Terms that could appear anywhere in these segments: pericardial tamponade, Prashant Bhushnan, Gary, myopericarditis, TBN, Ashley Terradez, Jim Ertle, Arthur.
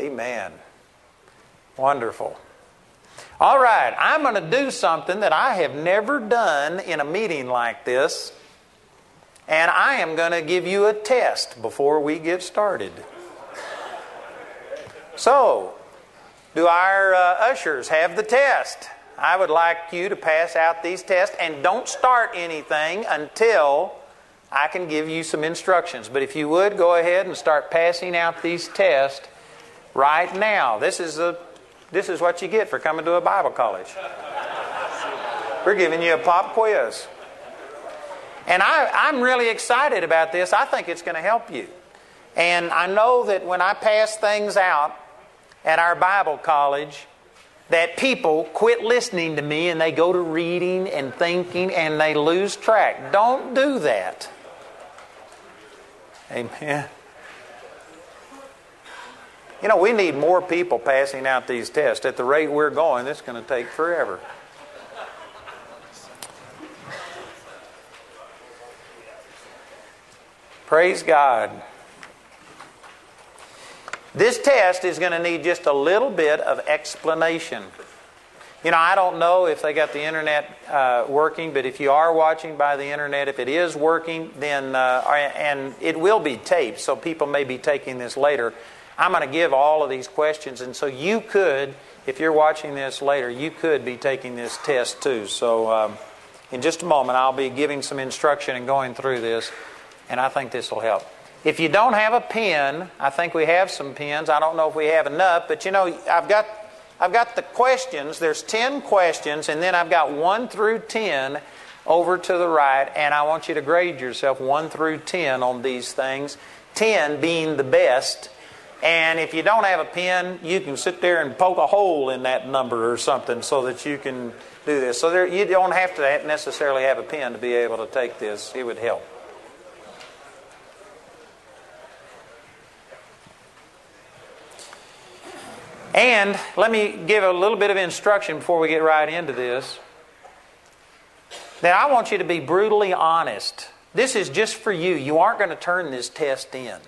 Amen. Wonderful. All right, I'm going to do something that I have never done in a meeting like this, and I am going to give you a test before we get started. So, do our ushers have the test? I would like you to pass out these tests, and don't start anything until I can give you some instructions. But if you would, go ahead and start passing out these tests right now. This is what you get for coming to a Bible college. We're giving you a pop quiz. And I'm really excited about this. I think it's going to help you. And I know that when I pass things out at our Bible college, that people quit listening to me and they go to reading and thinking and they lose track. Don't do that. Amen. You know, we need more people passing out these tests. At the rate we're going, this is going to take forever. Praise God. This test is going to need just a little bit of explanation. You know, I don't know if they got the internet working, but if you are watching by the internet, if it is working, then and it will be taped, so people may be taking this later. I'm going to give all of these questions, and so you could, if you're watching this later, you could be taking this test too. So in just a moment, I'll be giving some instruction and going through this, and I think this will help. If you don't have a pen, I think we have some pens. I don't know if we have enough, but you know, I've got the questions. There's 10 questions, and then I've got 1 through 10 over to the right, and I want you to grade yourself 1 through 10 on these things, 10 being the best. And if you don't have a pen, you can sit there and poke a hole in that number or something so that you can do this. So you don't have to necessarily have a pen to be able to take this. It would help. And let me give a little bit of instruction before we get right into this. Now, I want you to be brutally honest. This is just for you. You aren't going to turn this test in.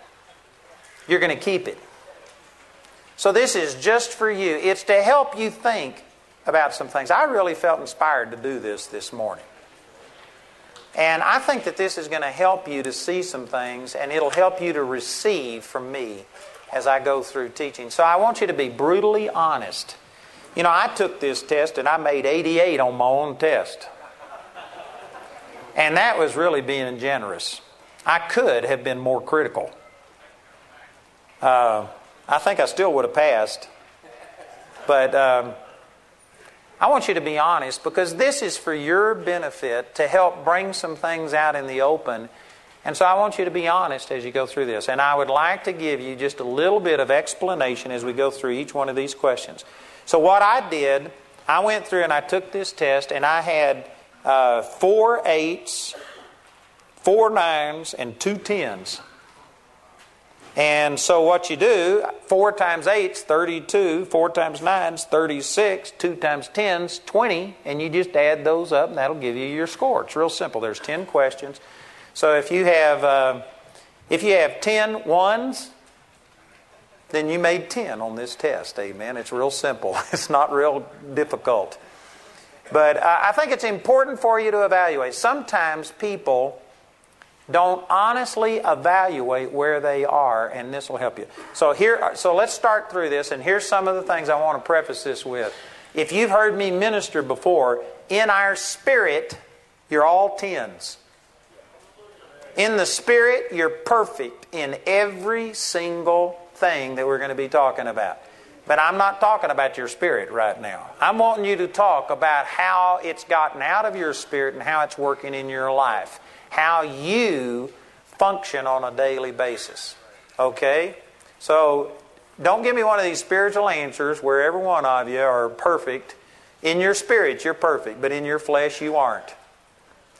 You're going to keep it. So this is just for you. It's to help you think about some things. I really felt inspired to do this morning. And I think that this is going to help you to see some things, and it'll help you to receive from me as I go through teaching. So I want you to be brutally honest. You know, I took this test and I made 88 on my own test. And that was really being generous. I could have been more critical. I think I still would have passed. But I want you to be honest, because this is for your benefit to help bring some things out in the open. And so I want you to be honest as you go through this. And I would like to give you just a little bit of explanation as we go through each one of these questions. So what I did, I went through and I took this test, and I had 4 8s, 4 9s, and 2 10s. And so what you do, 4 times 8 is 32, 4 times 9 is 36, 2 times 10 is 20, and you just add those up, and that'll give you your score. It's real simple. There's 10 questions. So if you have 10 ones, then you made 10 on this test. Amen. It's real simple. It's not real difficult. But I think it's important for you to evaluate. Sometimes people don't honestly evaluate where they are, and this will help you. So let's start through this, and here's some of the things I want to preface this with. If you've heard me minister before, in our spirit, you're all 10s. In the spirit, you're perfect in every single thing that we're going to be talking about. But I'm not talking about your spirit right now. I'm wanting you to talk about how it's gotten out of your spirit and how it's working in your life. How you function on a daily basis. Okay? So, don't give me one of these spiritual answers where every one of you are perfect. In your spirit, you're perfect, but in your flesh, you aren't.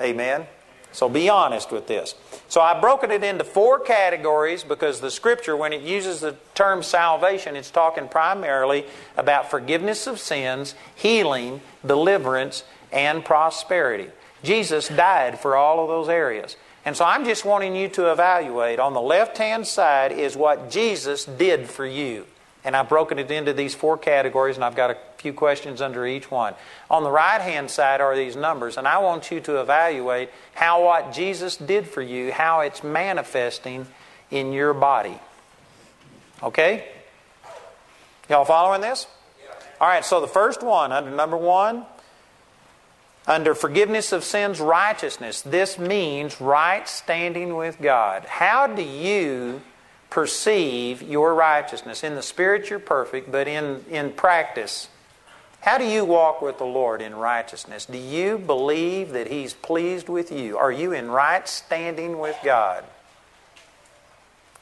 Amen? So be honest with this. So I've broken it into 4 categories because the Scripture, when it uses the term salvation, it's talking primarily about forgiveness of sins, healing, deliverance, and prosperity. Jesus died for all of those areas. And so I'm just wanting you to evaluate. On the left-hand side is what Jesus did for you. And I've broken it into these four categories, and I've got a few questions under each one. On the right-hand side are these numbers, and I want you to evaluate how what Jesus did for you, how it's manifesting in your body. Okay? Y'all following this? All right, so the first one, under number one, under forgiveness of sins, righteousness. This means right standing with God. How do you perceive your righteousness? In the Spirit you're perfect, but in practice, how do you walk with the Lord in righteousness? Do you believe that He's pleased with you? Are you in right standing with God?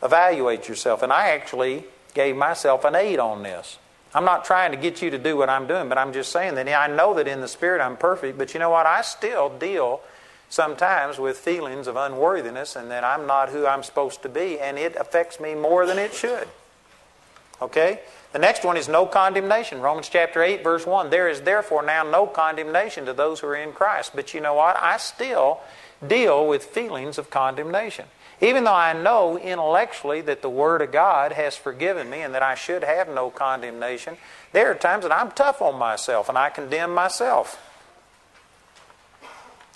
Evaluate yourself. And I actually gave myself an 8 on this. I'm not trying to get you to do what I'm doing, but I'm just saying that I know that in the Spirit I'm perfect, but you know what? I still deal sometimes with feelings of unworthiness and that I'm not who I'm supposed to be, and it affects me more than it should. Okay? The next one is no condemnation. Romans chapter 8, verse 1. There is therefore now no condemnation to those who are in Christ. But you know what? I still deal with feelings of condemnation. Even though I know intellectually that the Word of God has forgiven me and that I should have no condemnation, there are times that I'm tough on myself and I condemn myself.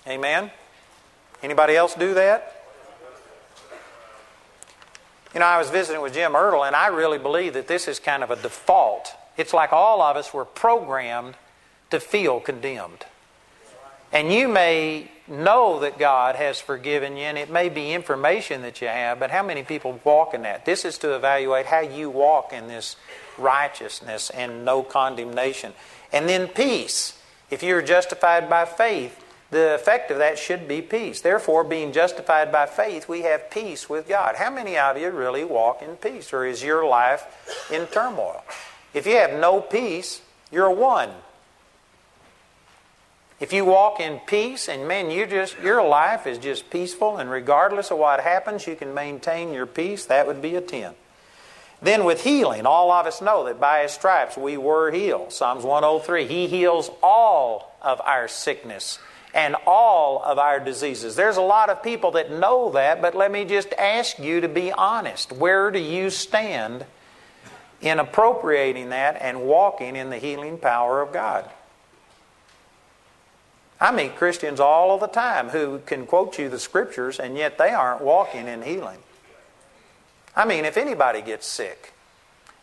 Amen? Anybody else do that? You know, I was visiting with Jim Ertle, and I really believe that this is kind of a default. It's like all of us were programmed to feel condemned. And you may know that God has forgiven you, and it may be information that you have, but how many people walk in that? This is to evaluate how you walk in this righteousness and no condemnation. And then peace. If you're justified by faith, the effect of that should be peace. Therefore, being justified by faith, we have peace with God. How many of you really walk in peace, or is your life in turmoil? If you have no peace, you're one. If you walk in peace, and man, your life is just peaceful, and regardless of what happens, you can maintain your peace, that would be a 10. Then with healing, all of us know that by His stripes we were healed. Psalms 103, He heals all of our sickness and all of our diseases. There's a lot of people that know that, but let me just ask you to be honest. Where do you stand in appropriating that and walking in the healing power of God? I meet Christians all of the time who can quote you the Scriptures, and yet they aren't walking in healing. I mean, if anybody gets sick.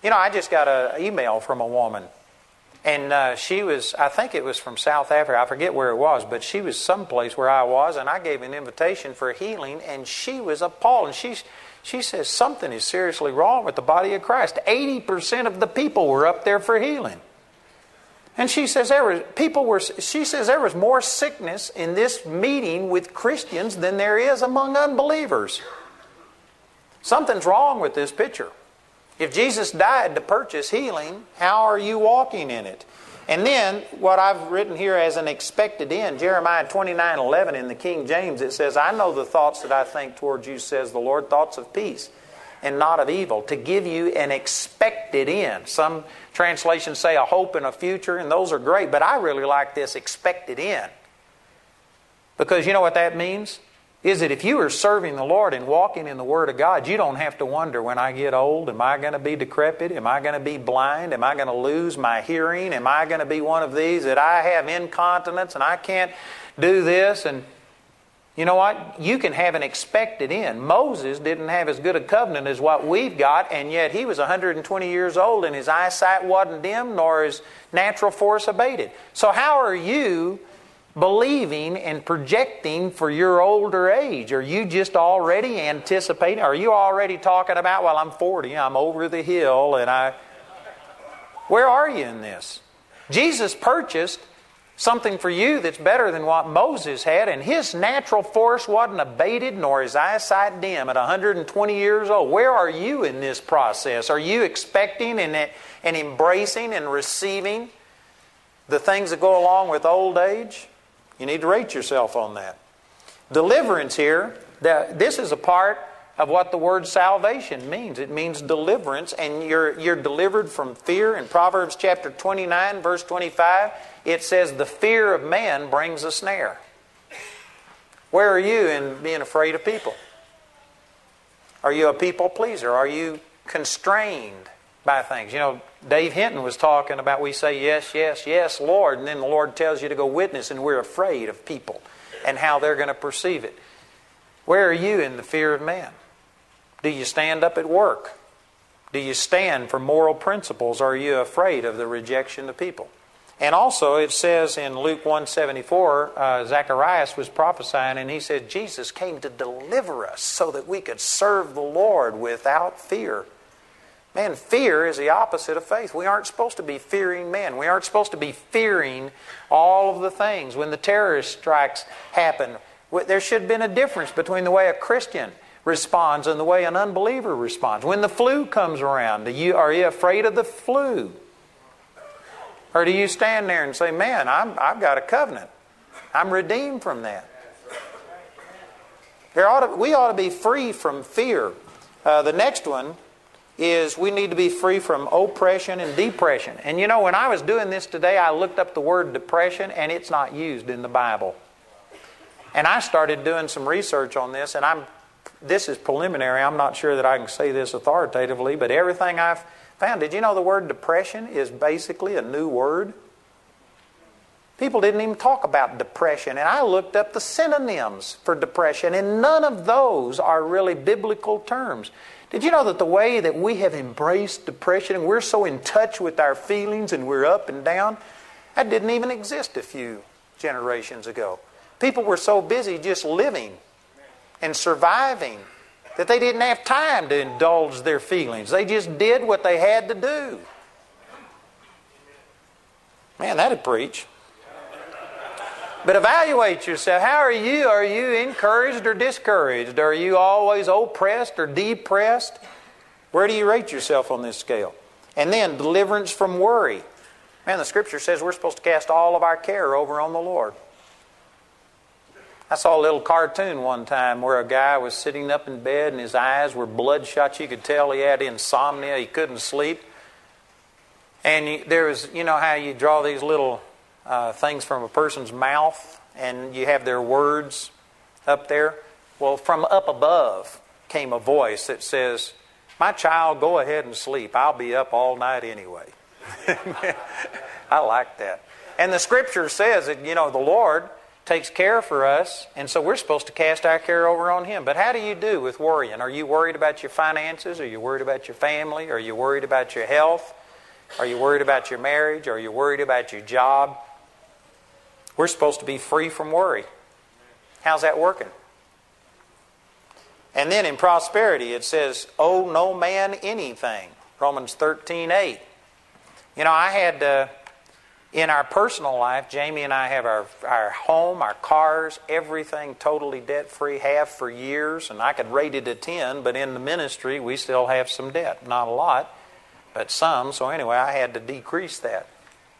You know, I just got an email from a woman, and she was, I think it was from South Africa, I forget where it was, but she was someplace where I was, and I gave an invitation for healing, and she was appalled. And she says, something is seriously wrong with the body of Christ. 80% of the people were up there for healing. And she says there was more sickness in this meeting with Christians than there is among unbelievers. Something's wrong with this picture. If Jesus died to purchase healing, how are you walking in it? And then what I've written here as an expected end, Jeremiah 29:11 in the King James, it says, I know the thoughts that I think towards you, says the Lord, thoughts of peace and not of evil, to give you an expected end. Some translations say a hope and a future, and those are great, but I really like this expected end. Because you know what that means? Is that if you are serving the Lord and walking in the Word of God, you don't have to wonder, when I get old, am I going to be decrepit? Am I going to be blind? Am I going to lose my hearing? Am I going to be one of these that I have incontinence and I can't do this? And you know what? You can have an expected end. Moses didn't have as good a covenant as what we've got, and yet he was 120 years old, and his eyesight wasn't dim, nor his natural force abated. So how are you believing and projecting for your older age? Are you just already anticipating? Are you already talking about, well, I'm 40, I'm over the hill, and I... Where are you in this? Jesus purchased something for you that's better than what Moses had, and his natural force wasn't abated nor his eyesight dim at 120 years old. Where are you in this process? Are you expecting and embracing and receiving the things that go along with old age? You need to rate yourself on that. Deliverance here, this is a part of what the word salvation means. It means deliverance, and you're delivered from fear. In Proverbs chapter 29, verse 25, it says, the fear of man brings a snare. Where are you in being afraid of people? Are you a people pleaser? Are you constrained? by things. You know, Dave Hinton was talking about we say, yes, yes, yes, Lord, and then the Lord tells you to go witness, and we're afraid of people and how they're going to perceive it. Where are you in the fear of man? Do you stand up at work? Do you stand for moral principles? Are you afraid of the rejection of people? And also it says in Luke 1:74, Zacharias was prophesying and he said Jesus came to deliver us so that we could serve the Lord without fear. Man, fear is the opposite of faith. We aren't supposed to be fearing men. We aren't supposed to be fearing all of the things. When the terrorist strikes happen, there should have been a difference between the way a Christian responds and the way an unbeliever responds. When the flu comes around, are you afraid of the flu? Or do you stand there and say, man, I've got a covenant. I'm redeemed from that. We ought to be free from fear. The next one is we need to be free from oppression and depression. And you know, when I was doing this today, I looked up the word depression and it's not used in the Bible. And I started doing some research on this, and this is preliminary. I'm not sure that I can say this authoritatively, but everything I've found. Did you know the word depression is basically a new word? People didn't even talk about depression. And I looked up the synonyms for depression, and none of those are really biblical terms. Did you know that the way that we have embraced depression, and we're so in touch with our feelings and we're up and down, that didn't even exist a few generations ago. People were so busy just living and surviving that they didn't have time to indulge their feelings. They just did what they had to do. Man, that'd preach. But evaluate yourself. How are you? Are you encouraged or discouraged? Are you always oppressed or depressed? Where do you rate yourself on this scale? And then deliverance from worry. Man, the Scripture says we're supposed to cast all of our care over on the Lord. I saw a little cartoon one time where a guy was sitting up in bed and his eyes were bloodshot. You could tell he had insomnia. He couldn't sleep. And there was, you know how you draw these little things from a person's mouth and you have their words up there? Well, from up above came a voice that says, "My child, go ahead and sleep. I'll be up all night anyway." I like that. And the Scripture says that, you know, the Lord takes care for us, and so we're supposed to cast our care over on Him. But how do you do with worrying? Are you worried about your finances? Are you worried about your family? Are you worried about your health? Are you worried about your marriage? Are you worried about your job? We're supposed to be free from worry. How's that working? And then in prosperity it says, "Owe no man anything." Romans 13:8. You know, I had... In our personal life, Jamie and I have our home, our cars, everything totally debt-free, have for years, and I could rate it a 10, but in the ministry, we still have some debt. Not a lot, but some, so anyway, I had to decrease that.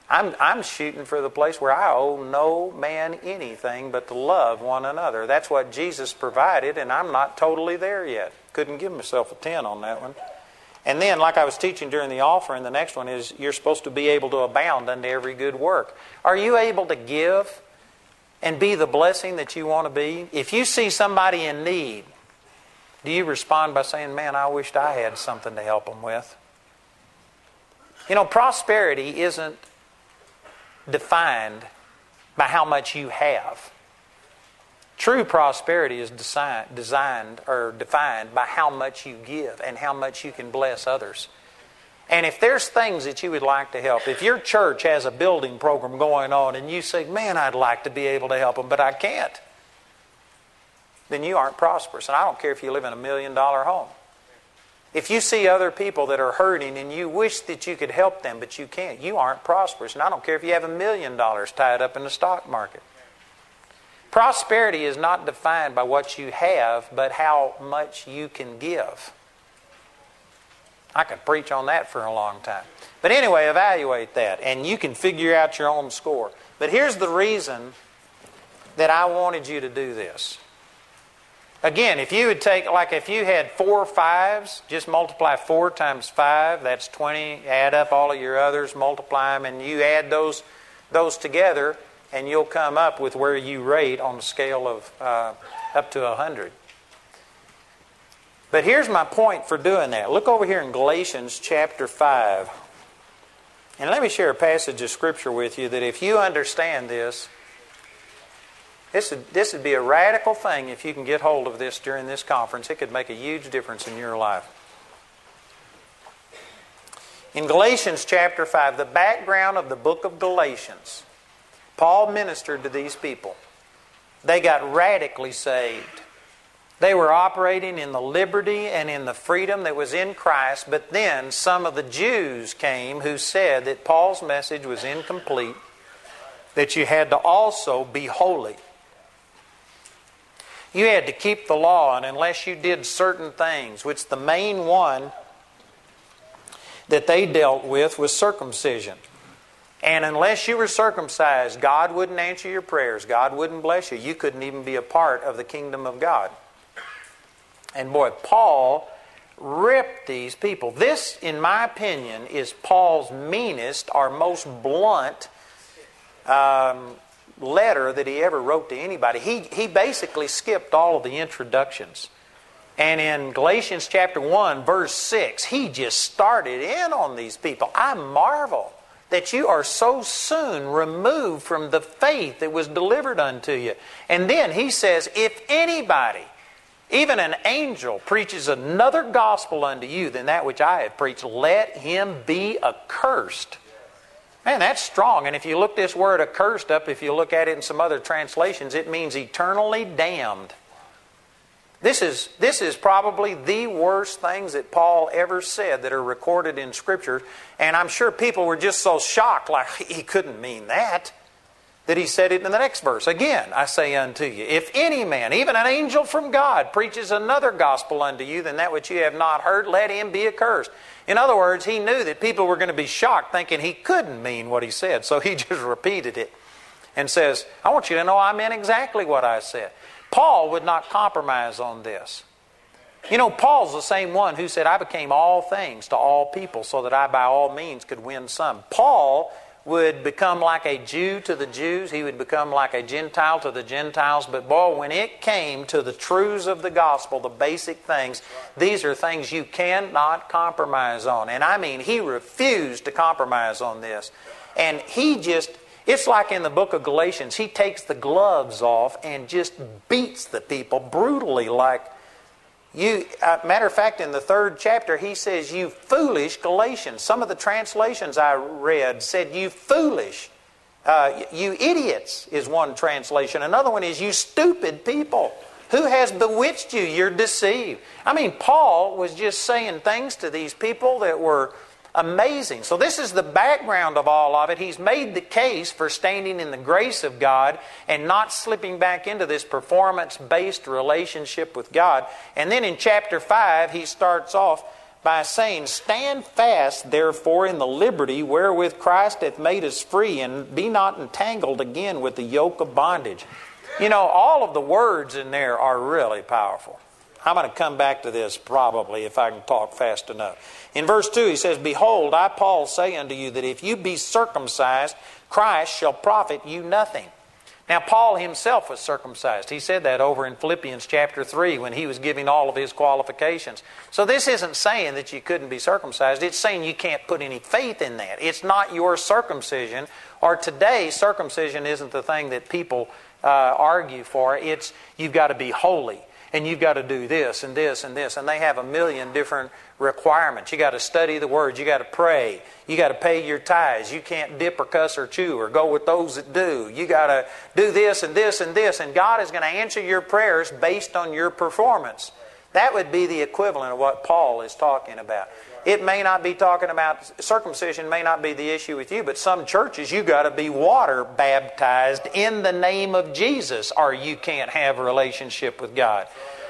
I'm shooting for the place where I owe no man anything but to love one another. That's what Jesus provided, and I'm not totally there yet. Couldn't give myself a 10 on that one. And then, like I was teaching during the offering, the next one is you're supposed to be able to abound unto every good work. Are you able to give and be the blessing that you want to be? If you see somebody in need, do you respond by saying, "Man, I wished I had something to help them with"? You know, prosperity isn't defined by how much you have. True prosperity is designed or defined by how much you give and how much you can bless others. And if there's things that you would like to help, if your church has a building program going on and you say, "Man, I'd like to be able to help them, but I can't," then you aren't prosperous. And I don't care if you live in $1 million home. If you see other people that are hurting and you wish that you could help them, but you can't, you aren't prosperous. And I don't care if you have $1 million tied up in the stock market. Prosperity is not defined by what you have, but how much you can give. I could preach on that for a long time. But anyway, evaluate that, and you can figure out your own score. But here's the reason that I wanted you to do this. Again, if you would take, like if you had 4 5s, just multiply 4 times 5, that's 20. Add up all of your others, multiply them, and you add those together, and you'll come up with where you rate on a scale of up to 100. But here's my point for doing that. Look over here in Galatians chapter 5. And let me share a passage of Scripture with you that if you understand this, this would be a radical thing if you can get hold of this during this conference. It could make a huge difference in your life. In Galatians chapter 5, the background of the book of Galatians, Paul ministered to these people. They got radically saved. They were operating in the liberty and in the freedom that was in Christ, but then some of the Jews came who said that Paul's message was incomplete, that you had to also be holy. You had to keep the law, and unless you did certain things, which the main one that they dealt with was circumcision. And unless you were circumcised, God wouldn't answer your prayers. God wouldn't bless you. You couldn't even be a part of the kingdom of God. And boy, Paul ripped these people. This, in my opinion, is Paul's meanest or most blunt letter that he ever wrote to anybody. He basically skipped all of the introductions. And in Galatians chapter 1, verse 6, he just started in on these people. I marvel that you are so soon removed from the faith that was delivered unto you. And then he says, if anybody, even an angel, preaches another gospel unto you than that which I have preached, let him be accursed. Man, that's strong. And if you look this word accursed up, if you look at it in some other translations, it means eternally damned. This is probably the worst things that Paul ever said that are recorded in Scripture. And I'm sure people were just so shocked, like, he couldn't mean that he said it in the next verse. Again, I say unto you, if any man, even an angel from God, preaches another gospel unto you than that which you have not heard, let him be accursed. In other words, he knew that people were going to be shocked, thinking he couldn't mean what he said. So he just repeated it and says, I want you to know I meant exactly what I said. Paul would not compromise on this. You know, Paul's the same one who said, I became all things to all people so that I by all means could win some. Paul would become like a Jew to the Jews. He would become like a Gentile to the Gentiles. But boy, when it came to the truths of the gospel, the basic things, these are things you cannot compromise on. And I mean, he refused to compromise on this. And he just... It's like in the book of Galatians, he takes the gloves off and just beats the people brutally. Like, matter of fact, in the 3rd chapter, he says, you foolish Galatians. Some of the translations I read said, you foolish, you idiots is one translation. Another one is, you stupid people. Who has bewitched you? You're deceived. I mean, Paul was just saying things to these people that were amazing. So this is the background of all of it. He's made the case for standing in the grace of God and not slipping back into this performance-based relationship with God. And then in chapter 5, he starts off by saying, stand fast, therefore, in the liberty wherewith Christ hath made us free, and be not entangled again with the yoke of bondage. You know, all of the words in there are really powerful. I'm going to come back to this probably if I can talk fast enough. In verse 2 he says, behold, I, Paul, say unto you that if you be circumcised, Christ shall profit you nothing. Now, Paul himself was circumcised. He said that over in Philippians chapter 3 when he was giving all of his qualifications. So this isn't saying that you couldn't be circumcised. It's saying you can't put any faith in that. It's not your circumcision. Or today, circumcision isn't the thing that people argue for. It's you've got to be holy. And you've got to do this and this and this. And they have a million different requirements. You've got to study the Word. You've got to pray. You've got to pay your tithes. You can't dip or cuss or chew or go with those that do. You've got to do this and this and this. And God is going to answer your prayers based on your performance. That would be the equivalent of what Paul is talking about. It may not be talking about, circumcision may not be the issue with you, but some churches, you got to be water baptized in the name of Jesus or you can't have a relationship with God.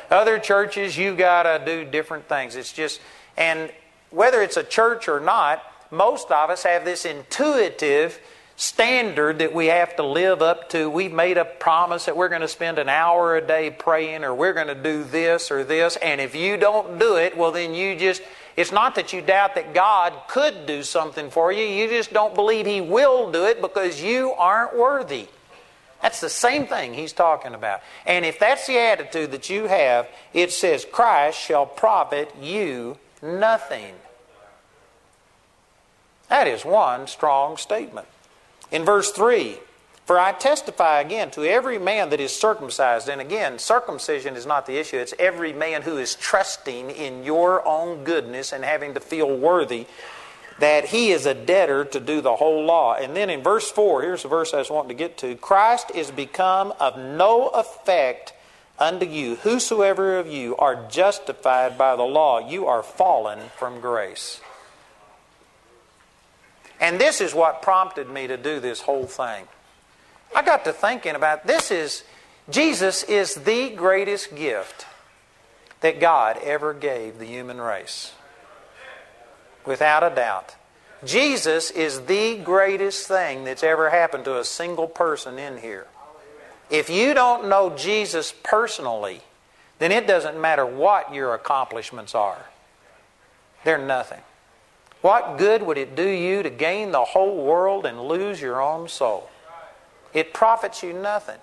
Other churches, you got to do different things. It's just, and whether it's a church or not, most of us have this intuitive standard that we have to live up to. We've made a promise that we're going to spend an hour a day praying or we're going to do this or this, and if you don't do it, well then you just... It's not that you doubt that God could do something for you. You just don't believe He will do it because you aren't worthy. That's the same thing he's talking about. And if that's the attitude that you have, it says Christ shall profit you nothing. That is one strong statement. In verse 3, for I testify again to every man that is circumcised. And again, circumcision is not the issue. It's every man who is trusting in your own goodness and having to feel worthy that he is a debtor to do the whole law. And then in verse 4, here's the verse I was wanting to get to. Christ is become of no effect unto you. Whosoever of you are justified by the law, you are fallen from grace. And this is what prompted me to do this whole thing. I got to thinking about Jesus is the greatest gift that God ever gave the human race. Without a doubt. Jesus is the greatest thing that's ever happened to a single person in here. If you don't know Jesus personally, then it doesn't matter what your accomplishments are. They're nothing. What good would it do you to gain the whole world and lose your own soul? It profits you nothing.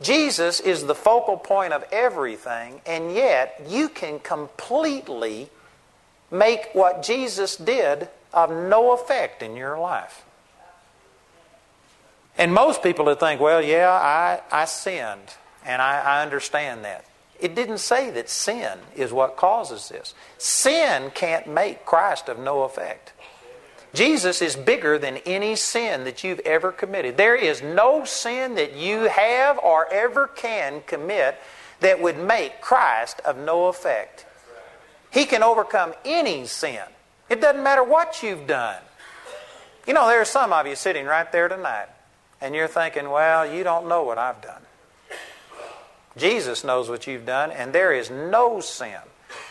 Jesus is the focal point of everything, and yet you can completely make what Jesus did of no effect in your life. And most people would think, well, yeah, I sinned, and I understand that. It didn't say that sin is what causes this. Sin can't make Christ of no effect. Jesus is bigger than any sin that you've ever committed. There is no sin that you have or ever can commit that would make Christ of no effect. He can overcome any sin. It doesn't matter what you've done. You know, there are some of you sitting right there tonight, and you're thinking, well, you don't know what I've done. Jesus knows what you've done, and there is no sin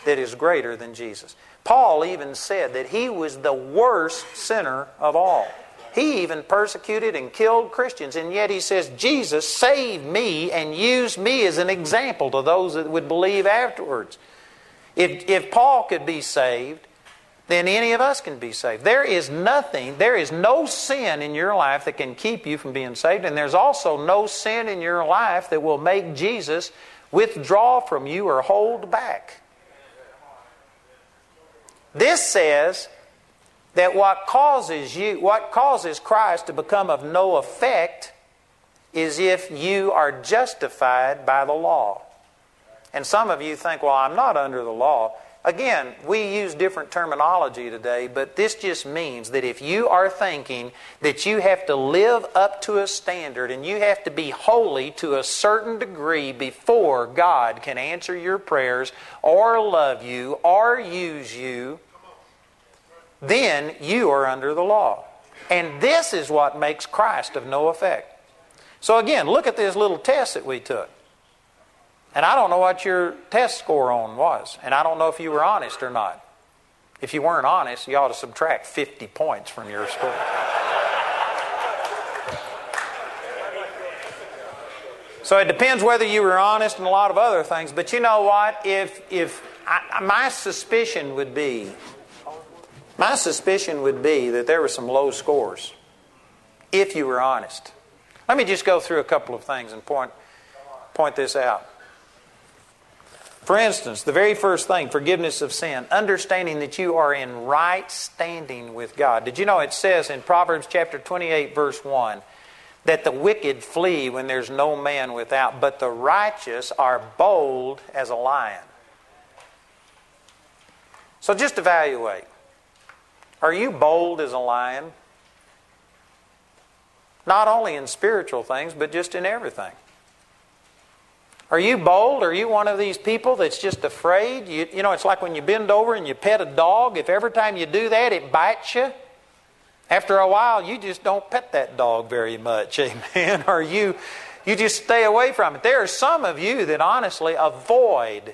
that is greater than Jesus. Paul even said that he was the worst sinner of all. He even persecuted and killed Christians, and yet he says, Jesus saved me and used me as an example to those that would believe afterwards. If Paul could be saved, then any of us can be saved. There is no sin in your life that can keep you from being saved, and there's also no sin in your life that will make Jesus withdraw from you or hold back. This says that what causes Christ to become of no effect is if you are justified by the law. And some of you think, well, I'm not under the law. Again, we use different terminology today, but this just means that if you are thinking that you have to live up to a standard and you have to be holy to a certain degree before God can answer your prayers or love you or use you, then you are under the law. And this is what makes Christ of no effect. So again, look at this little test that we took. And I don't know what your test score on was. And I don't know if you were honest or not. If you weren't honest, you ought to subtract 50 points from your score. So it depends whether you were honest and a lot of other things. But you know what? My suspicion would be that there were some low scores if you were honest. Let me just go through a couple of things and point this out. For instance, the very first thing, forgiveness of sin, understanding that you are in right standing with God. Did you know it says in Proverbs chapter 28, verse 1, that the wicked flee when there's no man without, but the righteous are bold as a lion. So just evaluate. Are you bold as a lion? Not only in spiritual things, but just in everything. Are you bold? Are you one of these people that's just afraid? You know, it's like when you bend over and you pet a dog. If every time you do that, it bites you, after a while, you just don't pet that dog very much. Amen. Or you just stay away from it. There are some of you that honestly avoid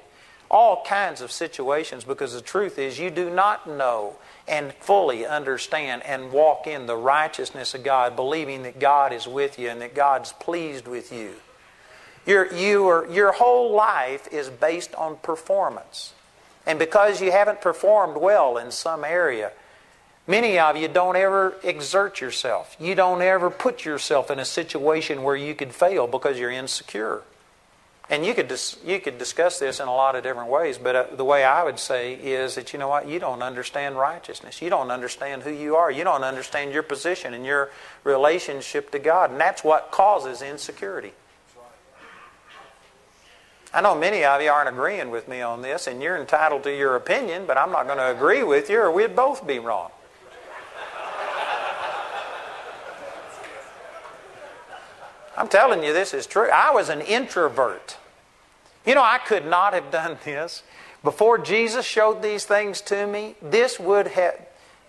all kinds of situations because the truth is you do not know and fully understand and walk in the righteousness of God, believing that God is with you and that God's pleased with you. Your whole life is based on performance. And because you haven't performed well in some area, Many of you don't ever exert yourself. You don't ever put yourself in a situation where you could fail because you're insecure. And you could discuss this in a lot of different ways, but the way I would say is that, you know what, you don't understand righteousness. You don't understand who you are. You don't understand your position and your relationship to God. And that's what causes insecurity. I know many of you aren't agreeing with me on this, and you're entitled to your opinion, but I'm not going to agree with you or we'd both be wrong. I'm telling you, this is true. I was an introvert. You know, I could not have done this. Before Jesus showed these things to me, this would have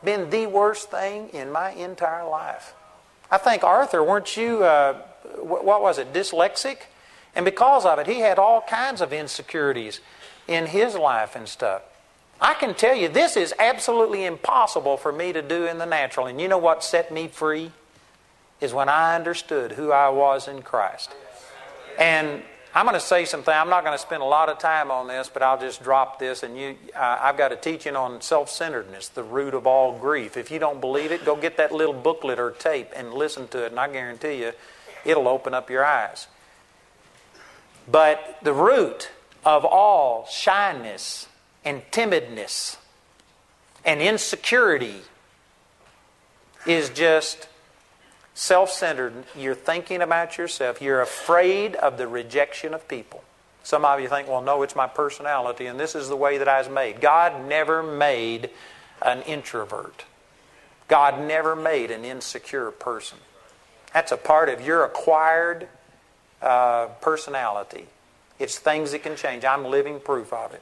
been the worst thing in my entire life. I think, Arthur, weren't you, what was it, dyslexic? And because of it, he had all kinds of insecurities in his life and stuff. I can tell you, this is absolutely impossible for me to do in the natural. And you know what set me free? Is when I understood who I was in Christ. And I'm going to say something. I'm not going to spend a lot of time on this, but I'll just drop this. And I've got a teaching on self-centeredness, the root of all grief. If you don't believe it, go get that little booklet or tape and listen to it, and I guarantee you it'll open up your eyes. But the root of all shyness and timidness and insecurity is just self-centered. You're thinking about yourself. You're afraid of the rejection of people. Some of you think, well, no, it's my personality, and this is the way that I was made. God never made an introvert. God never made an insecure person. That's a part of your acquired personality. It's things that can change. I'm living proof of it.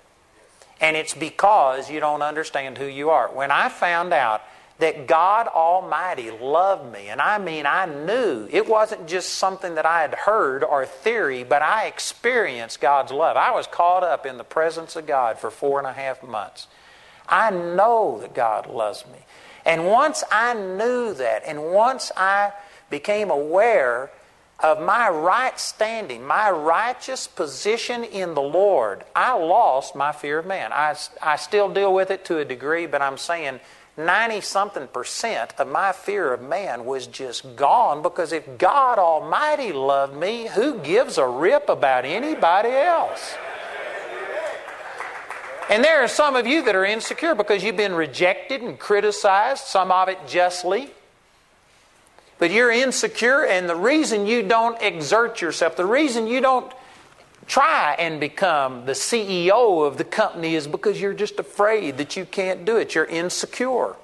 And it's because you don't understand who you are. When I found out that God Almighty loved me. And I mean, I knew. It wasn't just something that I had heard or theory, but I experienced God's love. I was caught up in the presence of God for 4.5 months. I know that God loves me. And once I knew that, and once I became aware of my right standing, my righteous position in the Lord, I lost my fear of man. I still deal with it to a degree, but I'm saying 90-something% of my fear of man was just gone, because if God Almighty loved me, who gives a rip about anybody else? And there are some of you that are insecure because you've been rejected and criticized, some of it justly. But you're insecure, and the reason you don't exert yourself, the reason you don't try and become the CEO of the company is because you're just afraid that you can't do it. You're insecure.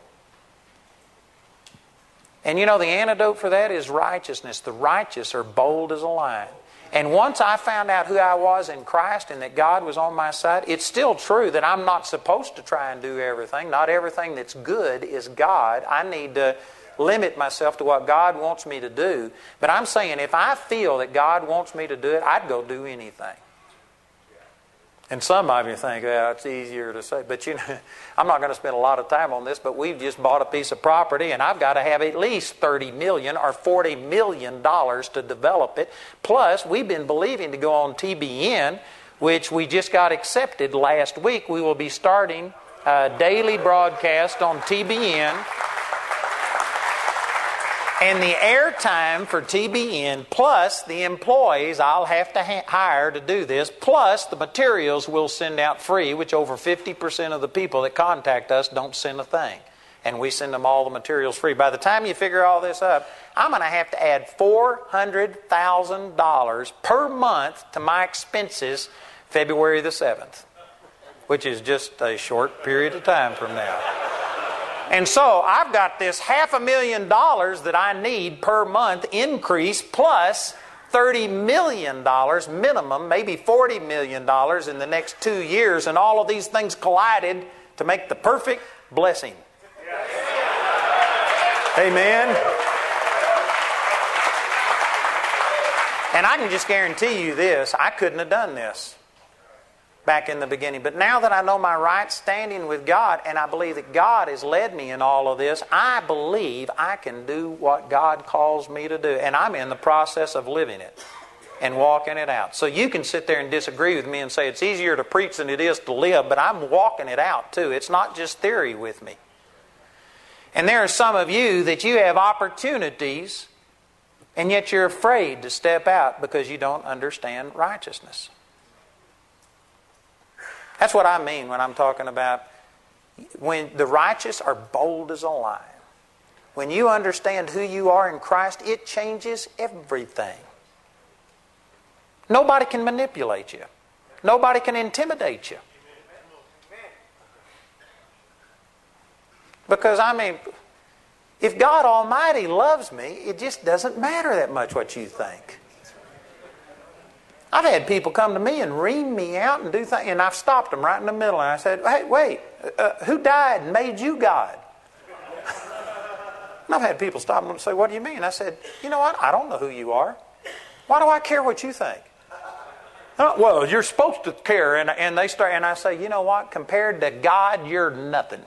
And you know, the antidote for that is righteousness. The righteous are bold as a lion. And once I found out who I was in Christ and that God was on my side, it's still true that I'm not supposed to try and do everything. Not everything that's good is God. I need to limit myself to what God wants me to do. But I'm saying if I feel that God wants me to do it, I'd go do anything. And some of you think, oh, it's easier to say. But you know, I'm not going to spend a lot of time on this, but we've just bought a piece of property and I've got to have at least $30 million or $40 million to develop it. Plus, we've been believing to go on TBN, which we just got accepted last week. We will be starting a daily broadcast on TBN. And the airtime for TBN, plus the employees I'll have to hire to do this, plus the materials we'll send out free, which over 50% of the people that contact us don't send a thing. And we send them all the materials free. By the time you figure all this up, I'm going to have to add $400,000 per month to my expenses February the 7th, which is just a short period of time from now. And so I've got this $500,000 that I need per month increase, plus $30 million minimum, maybe $40 million in the next 2 years, and all of these things collided to make the perfect blessing. Yes. Amen. And I can just guarantee you this, I couldn't have done this back in the beginning. But now that I know my right standing with God, and I believe that God has led me in all of this, I believe I can do what God calls me to do. And I'm in the process of living it and walking it out. So you can sit there and disagree with me and say it's easier to preach than it is to live, but I'm walking it out too. It's not just theory with me. And there are some of you that you have opportunities and yet you're afraid to step out because you don't understand righteousness. That's what I mean when I'm talking about when the righteous are bold as a lion. When you understand who you are in Christ, it changes everything. Nobody can manipulate you. Nobody can intimidate you. Because, I mean, if God Almighty loves me, it just doesn't matter that much what you think. I've had people come to me and ream me out and do things, and I've stopped them right in the middle, and I said, hey, wait, who died and made you God? And I've had people stop me and say, what do you mean? I said, you know what, I don't know who you are. Why do I care what you think? Well, you're supposed to care, and they start, and I say, you know what, compared to God, you're nothing.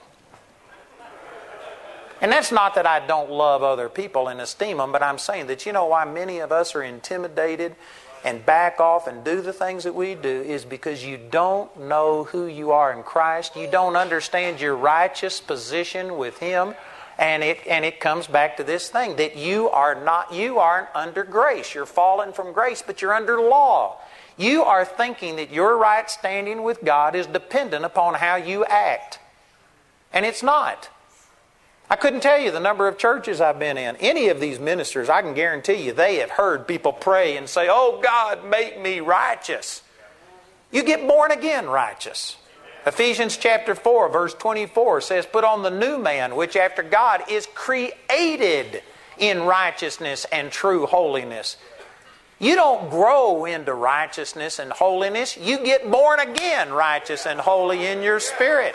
And that's not that I don't love other people and esteem them, but I'm saying that you know why many of us are intimidated and back off and do the things that we do is because you don't know who you are in Christ. You don't understand your righteous position with Him. And it comes back to this thing that you aren't under grace. You're fallen from grace, but you're under law. You are thinking that your right standing with God is dependent upon how you act. And it's not. I couldn't tell you the number of churches I've been in. Any of these ministers, I can guarantee you, they have heard people pray and say, oh God, make me righteous. You get born again righteous. Ephesians chapter 4, verse 24 says, put on the new man, which after God is created in righteousness and true holiness. You don't grow into righteousness and holiness. You get born again righteous and holy in your spirit.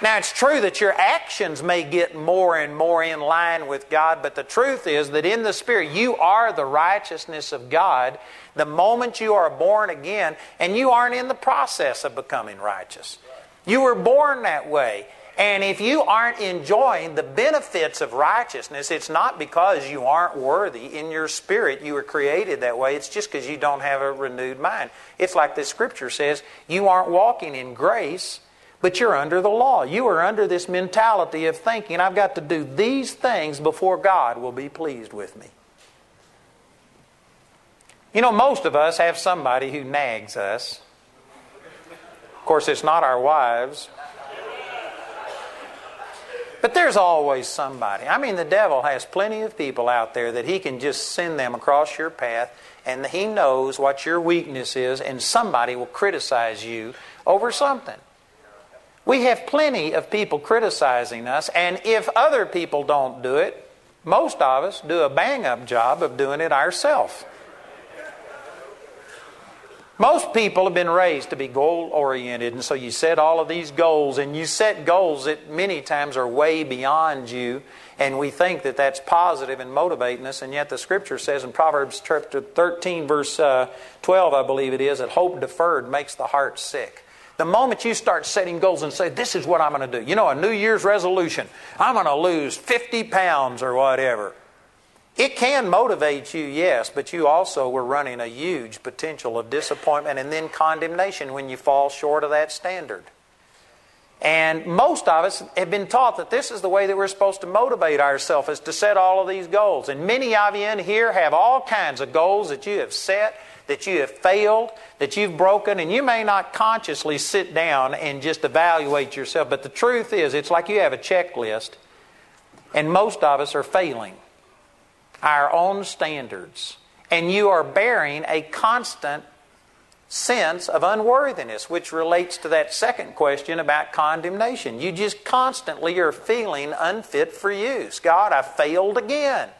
Now, it's true that your actions may get more and more in line with God, but the truth is that in the Spirit, you are the righteousness of God the moment you are born again, and you aren't in the process of becoming righteous. You were born that way, and if you aren't enjoying the benefits of righteousness, it's not because you aren't worthy. In your spirit, you were created that way. It's just because you don't have a renewed mind. It's like the Scripture says, you aren't walking in grace, but you're under the law. You are under this mentality of thinking, I've got to do these things before God will be pleased with me. You know, most of us have somebody who nags us. Of course, it's not our wives. But there's always somebody. I mean, the devil has plenty of people out there that he can just send them across your path, and he knows what your weakness is, and somebody will criticize you over something. We have plenty of people criticizing us, and if other people don't do it, most of us do a bang-up job of doing it ourselves. Most people have been raised to be goal-oriented, and so you set all of these goals, and you set goals that many times are way beyond you, and we think that that's positive and motivating us, and yet the Scripture says in Proverbs chapter 13, verse 12, I believe it is, that hope deferred makes the heart sick. The moment you start setting goals and say, this is what I'm going to do. You know, a New Year's resolution. I'm going to lose 50 pounds or whatever. It can motivate you, yes, but you also were running a huge potential of disappointment and then condemnation when you fall short of that standard. And most of us have been taught that this is the way that we're supposed to motivate ourselves, is to set all of these goals. And many of you in here have all kinds of goals that you have set, that you have failed, that you've broken, and you may not consciously sit down and just evaluate yourself. But the truth is, it's like you have a checklist, and most of us are failing our own standards. And you are bearing a constant sense of unworthiness, which relates to that second question about condemnation. You just constantly are feeling unfit for use. God, I failed again.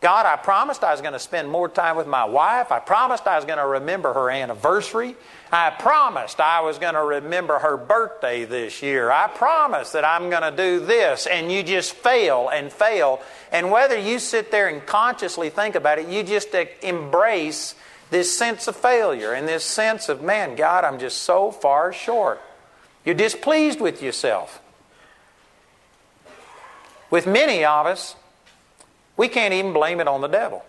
God, I promised I was going to spend more time with my wife. I promised I was going to remember her anniversary. I promised I was going to remember her birthday this year. I promised that I'm going to do this. And you just fail and fail. And whether you sit there and consciously think about it, you just embrace this sense of failure and this sense of, man, God, I'm just so far short. You're displeased with yourself. With many of us, we can't even blame it on the devil.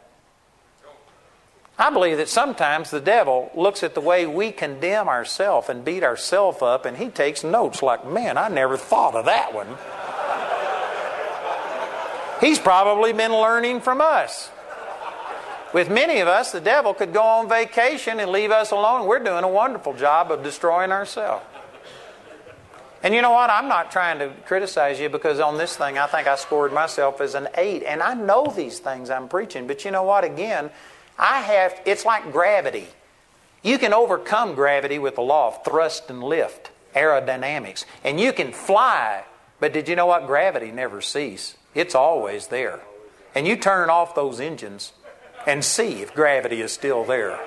I believe that sometimes the devil looks at the way we condemn ourselves and beat ourselves up, and he takes notes like, man, I never thought of that one. He's probably been learning from us. With many of us, the devil could go on vacation and leave us alone. We're doing a wonderful job of destroying ourselves. And you know what? I'm not trying to criticize you, because on this thing, I think I scored myself as an 8. And I know these things I'm preaching. But you know what? Again, it's like gravity. You can overcome gravity with the law of thrust and lift, aerodynamics. And you can fly. But did you know what? Gravity never ceases. It's always there. And you turn off those engines and see if gravity is still there.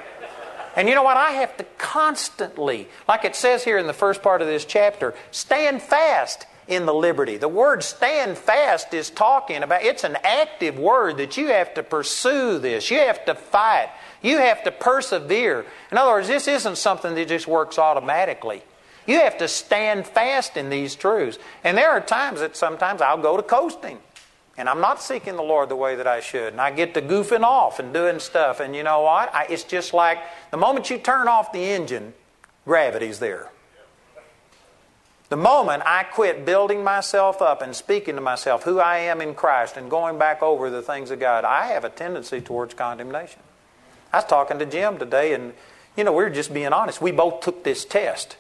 And you know what? I have to constantly, like it says here in the first part of this chapter, stand fast in the liberty. The word stand fast is talking about, it's an active word that you have to pursue this. You have to fight. You have to persevere. In other words, this isn't something that just works automatically. You have to stand fast in these truths. And there are times that sometimes I'll go to coasting. And I'm not seeking the Lord the way that I should. And I get to goofing off and doing stuff. And you know what? It's just like the moment you turn off the engine, gravity's there. The moment I quit building myself up and speaking to myself who I am in Christ and going back over the things of God, I have a tendency towards condemnation. I was talking to Jim today, and you know, we were just being honest. We both took this test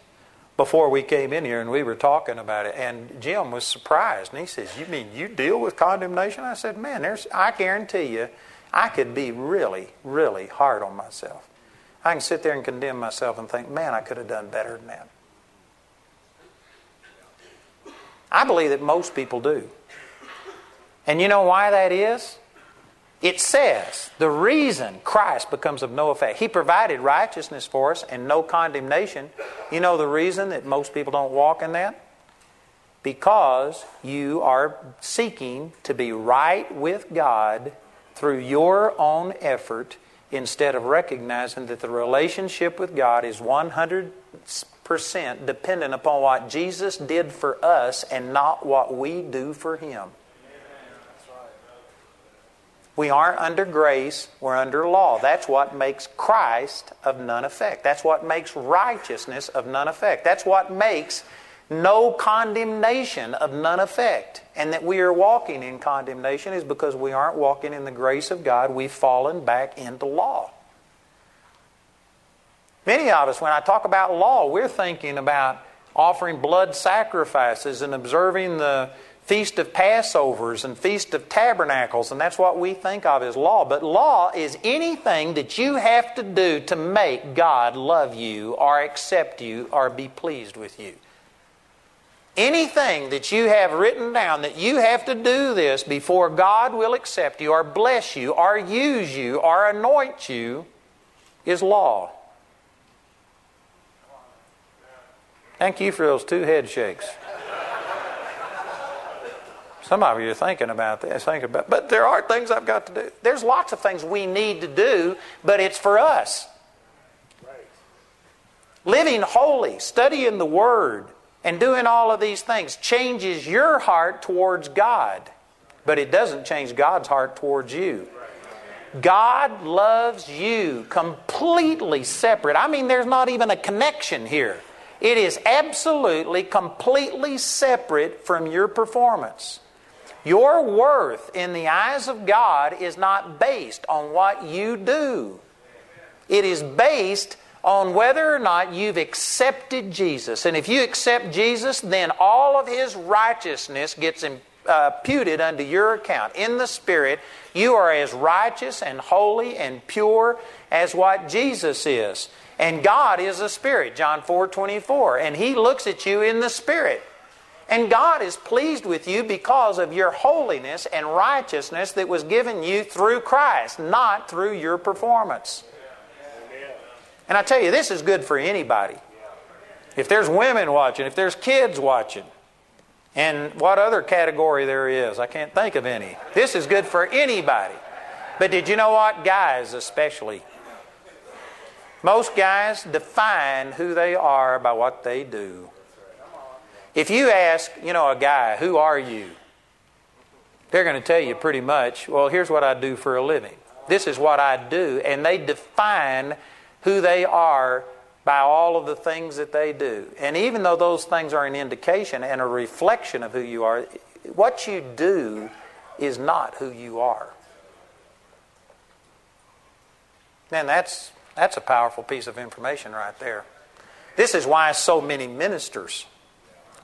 before we came in here, and we were talking about it, and Jim was surprised, and he says, "You mean you deal with condemnation?" I said, "Man, I guarantee you, I could be really, really hard on myself. I can sit there and condemn myself and think, man, I could have done better than that." I believe that most people do. And you know why that is? It says the reason Christ becomes of no effect. He provided righteousness for us and no condemnation. You know the reason that most people don't walk in that? Because you are seeking to be right with God through your own effort instead of recognizing that the relationship with God is 100% dependent upon what Jesus did for us and not what we do for Him. We aren't under grace, we're under law. That's what makes Christ of none effect. That's what makes righteousness of none effect. That's what makes no condemnation of none effect. And that we are walking in condemnation is because we aren't walking in the grace of God. We've fallen back into law. Many of us, when I talk about law, we're thinking about offering blood sacrifices and observing the Feast of Passovers and Feast of Tabernacles, and that's what we think of as law. But law is anything that you have to do to make God love you or accept you or be pleased with you. Anything that you have written down that you have to do this before God will accept you or bless you or use you or anoint you is law. Thank you for those 2 head shakes. Some of you are thinking about this, but there are things I've got to do. There's lots of things we need to do, but it's for us. Right. Living holy, studying the Word, and doing all of these things changes your heart towards God, but it doesn't change God's heart towards you. God loves you completely separate. I mean, there's not even a connection here. It is absolutely, completely separate from your performance. Your worth in the eyes of God is not based on what you do. It is based on whether or not you've accepted Jesus. And if you accept Jesus, then all of His righteousness gets imputed unto your account. In the Spirit, you are as righteous and holy and pure as what Jesus is. And God is a Spirit, John 4:24. And He looks at you in the Spirit. And God is pleased with you because of your holiness and righteousness that was given you through Christ, not through your performance. And I tell you, this is good for anybody. If there's women watching, if there's kids watching, and what other category there is, I can't think of any. This is good for anybody. But did you know what? Guys especially. Most guys define who they are by what they do. If you ask, a guy, "Who are you?" they're going to tell you pretty much, "Well, here's what I do for a living. This is what I do." And they define who they are by all of the things that they do. And even though those things are an indication and a reflection of who you are, what you do is not who you are. And that's a powerful piece of information right there. This is why so many ministers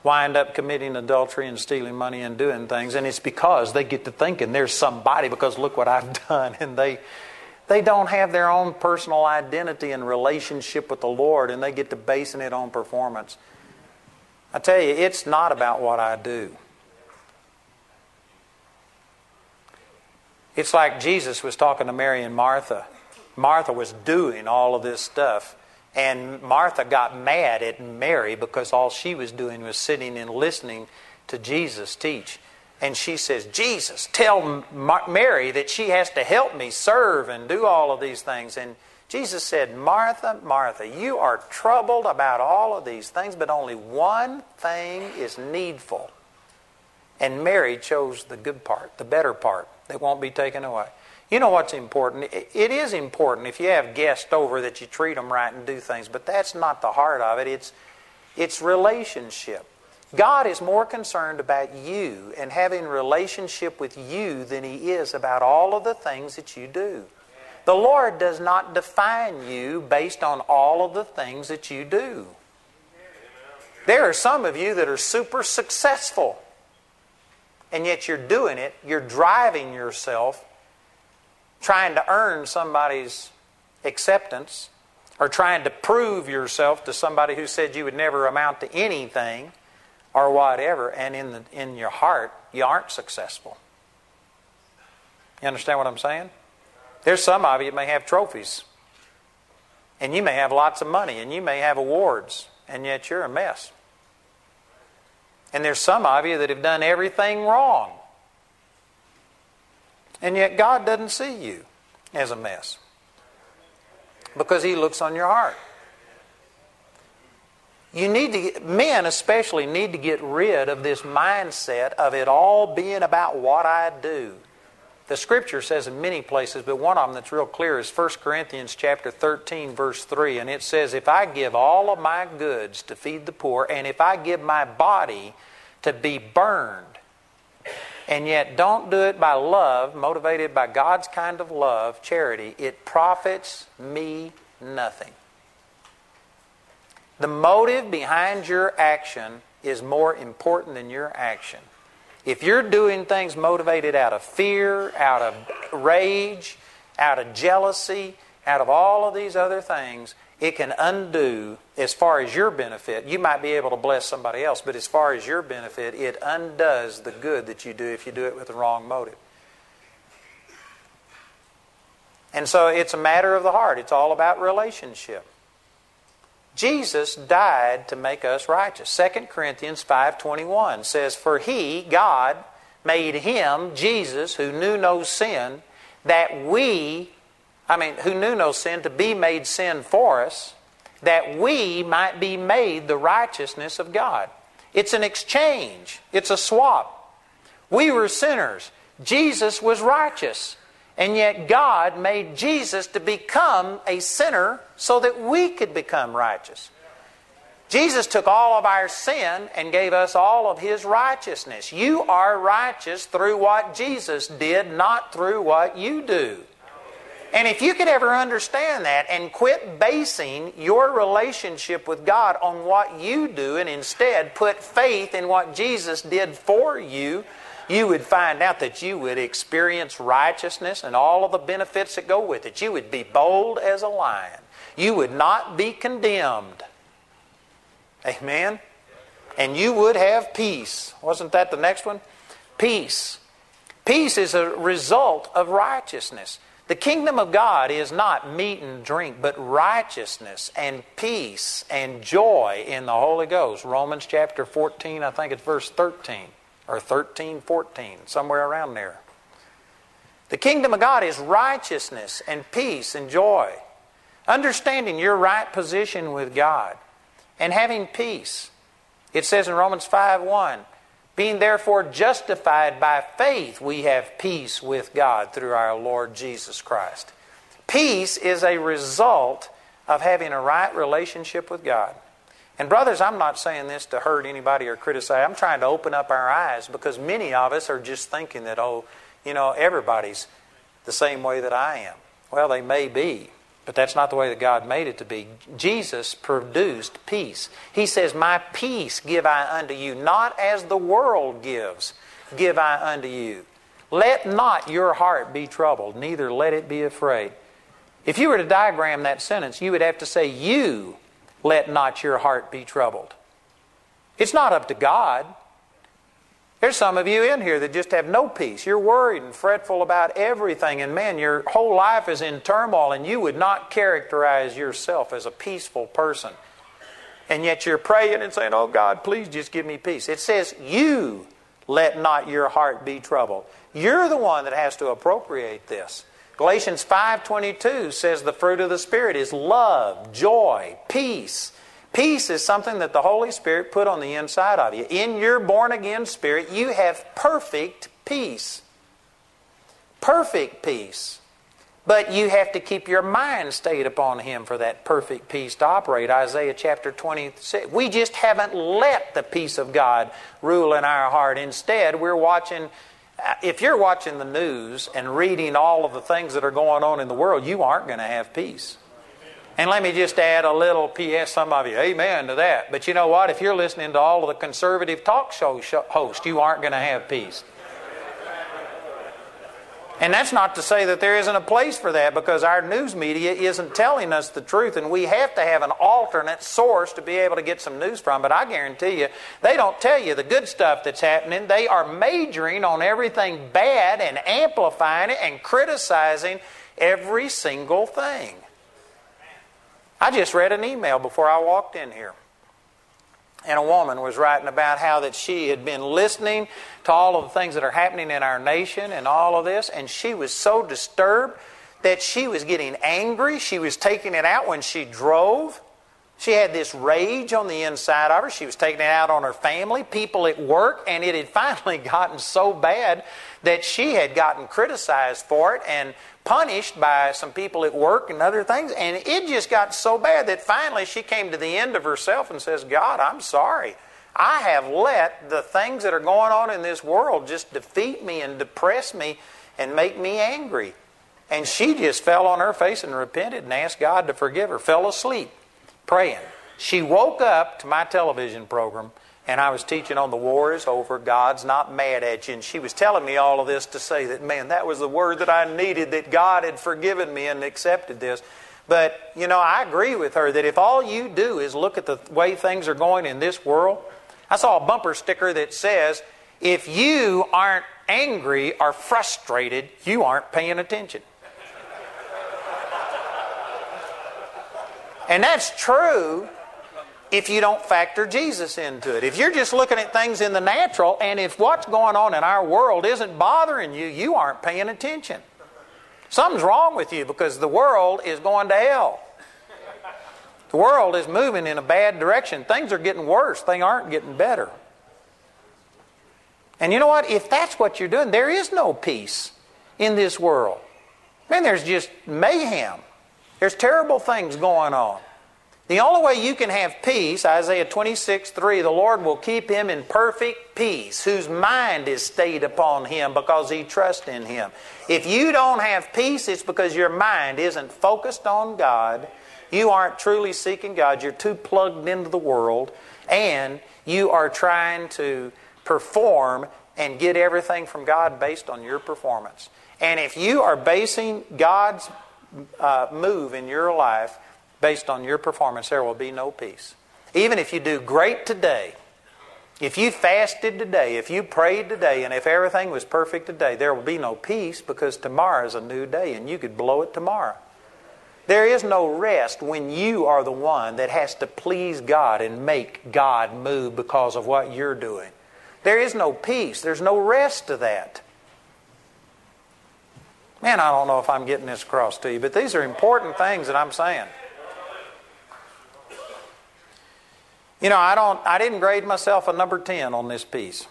wind up committing adultery and stealing money and doing things, and it's because they get to thinking there's somebody because look what I've done, and they don't have their own personal identity and relationship with the Lord, and they get to basing it on performance. I tell you, it's not about what I do. It's like Jesus was talking to Mary and Martha. Martha was doing all of this stuff, and Martha got mad at Mary because all she was doing was sitting and listening to Jesus teach. And she says, Jesus, tell Mary that she has to help me serve and do all of these things. And Jesus said, Martha, Martha, you are troubled about all of these things, but only one thing is needful. And Mary chose the good part, the better part that won't be taken away. You know what's important? It is important if you have guests over that you treat them right and do things, but that's not the heart of it. It's relationship. God is more concerned about you and having relationship with you than He is about all of the things that you do. The Lord does not define you based on all of the things that you do. There are some of you that are super successful, and yet you're doing it, you're driving yourself, trying to earn somebody's acceptance or trying to prove yourself to somebody who said you would never amount to anything or whatever, and in your heart, you aren't successful. You understand what I'm saying? There's some of you that may have trophies, and you may have lots of money, and you may have awards, and yet you're a mess. And there's some of you that have done everything wrong, and yet God doesn't see you as a mess because He looks on your heart. You need to, men especially, need to get rid of this mindset of it all being about what I do. The Scripture says in many places, but one of them that's real clear is 1 Corinthians chapter 13, verse 3, and it says, if I give all of my goods to feed the poor, and if I give my body to be burned, and yet don't do it by love, motivated by God's kind of love, charity, it profits me nothing. The motive behind your action is more important than your action. If you're doing things motivated out of fear, out of rage, out of jealousy, out of all of these other things, it can undo, as far as your benefit, you might be able to bless somebody else, but as far as your benefit, it undoes the good that you do if you do it with the wrong motive. And so it's a matter of the heart. It's all about relationship. Jesus died to make us righteous. 2 Corinthians 5:21 says, for He, God, made Him, Jesus, who knew no sin, who knew no sin, to be made sin for us, that we might be made the righteousness of God. It's an exchange. It's a swap. We were sinners. Jesus was righteous. And yet God made Jesus to become a sinner so that we could become righteous. Jesus took all of our sin and gave us all of His righteousness. You are righteous through what Jesus did, not through what you do. And if you could ever understand that and quit basing your relationship with God on what you do and instead put faith in what Jesus did for you, you would find out that you would experience righteousness and all of the benefits that go with it. You would be bold as a lion. You would not be condemned. Amen? And you would have peace. Wasn't that the next one? Peace. Peace is a result of righteousness. The kingdom of God is not meat and drink, but righteousness and peace and joy in the Holy Ghost. Romans chapter 14, I think it's verse 13, or 13, 14, somewhere around there. The kingdom of God is righteousness and peace and joy. Understanding your right position with God and having peace. It says in Romans 5:1, being therefore justified by faith, we have peace with God through our Lord Jesus Christ. Peace is a result of having a right relationship with God. And brothers, I'm not saying this to hurt anybody or criticize. I'm trying to open up our eyes, because many of us are just thinking that, oh, you know, everybody's the same way that I am. Well, they may be, but that's not the way that God made it to be. Jesus produced peace. He says, "My peace give I unto you, not as the world gives, give I unto you. Let not your heart be troubled, neither let it be afraid." If you were to diagram that sentence, you would have to say, "You let not your heart be troubled." It's not up to God. There's some of you in here that just have no peace. You're worried and fretful about everything, and man, your whole life is in turmoil, and you would not characterize yourself as a peaceful person. And yet you're praying and saying, "Oh God, please just give me peace." It says, "You let not your heart be troubled." You're the one that has to appropriate this. Galatians 5:22 says the fruit of the Spirit is love, joy, peace. Peace is something that the Holy Spirit put on the inside of you. In your born-again spirit, you have perfect peace. Perfect peace. But you have to keep your mind stayed upon Him for that perfect peace to operate. Isaiah chapter 26. We just haven't let the peace of God rule in our heart. Instead, we're watching... If you're watching the news and reading all of the things that are going on in the world, you aren't going to have peace. And let me just add a little P.S., some of you, amen to that. But you know what? If you're listening to all of the conservative talk show hosts, you aren't going to have peace. And that's not to say that there isn't a place for that, because our news media isn't telling us the truth, and we have to have an alternate source to be able to get some news from. But I guarantee you, they don't tell you the good stuff that's happening. They are majoring on everything bad and amplifying it and criticizing every single thing. I just read an email before I walked in here. And a woman was writing about how that she had been listening to all of the things that are happening in our nation and all of this, and she was so disturbed that she was getting angry. She was taking it out when she drove. She had this rage on the inside of her. She was taking it out on her family, people at work, and it had finally gotten so bad that she had gotten criticized for it and punished by some people at work and other things. And it just got so bad that finally she came to the end of herself and says, "God, I'm sorry. I have let the things that are going on in this world just defeat me and depress me and make me angry." And she just fell on her face and repented and asked God to forgive her, fell asleep praying. She woke up to my television program, and I was teaching on "The war is over, God's not mad at you." And she was telling me all of this to say that, man, that was the word that I needed, that God had forgiven me and accepted this. But, you know, I agree with her that if all you do is look at the way things are going in this world, I saw a bumper sticker that says, "If you aren't angry or frustrated, you aren't paying attention." And that's true if you don't factor Jesus into it. If you're just looking at things in the natural, and if what's going on in our world isn't bothering you, you aren't paying attention. Something's wrong with you, because the world is going to hell. The world is moving in a bad direction. Things are getting worse. They aren't getting better. And you know what? If that's what you're doing, there is no peace in this world. Man, there's just mayhem. There's terrible things going on. The only way you can have peace, Isaiah 26:3, "The Lord will keep him in perfect peace, whose mind is stayed upon him, because he trusts in him." If you don't have peace, it's because your mind isn't focused on God. You aren't truly seeking God. You're too plugged into the world, and you are trying to perform and get everything from God based on your performance. And if you are basing God's move in your life based on your performance, there will be no peace. Even if you do great today, if you fasted today, if you prayed today, and if everything was perfect today, there will be no peace, because tomorrow is a new day and you could blow it tomorrow. There is no rest when you are the one that has to please God and make God move because of what you're doing. There is no peace. There's no rest to that. Man, I don't know if I'm getting this across to you, but these are important things that I'm saying. You know, I didn't grade myself a number 10 on this piece.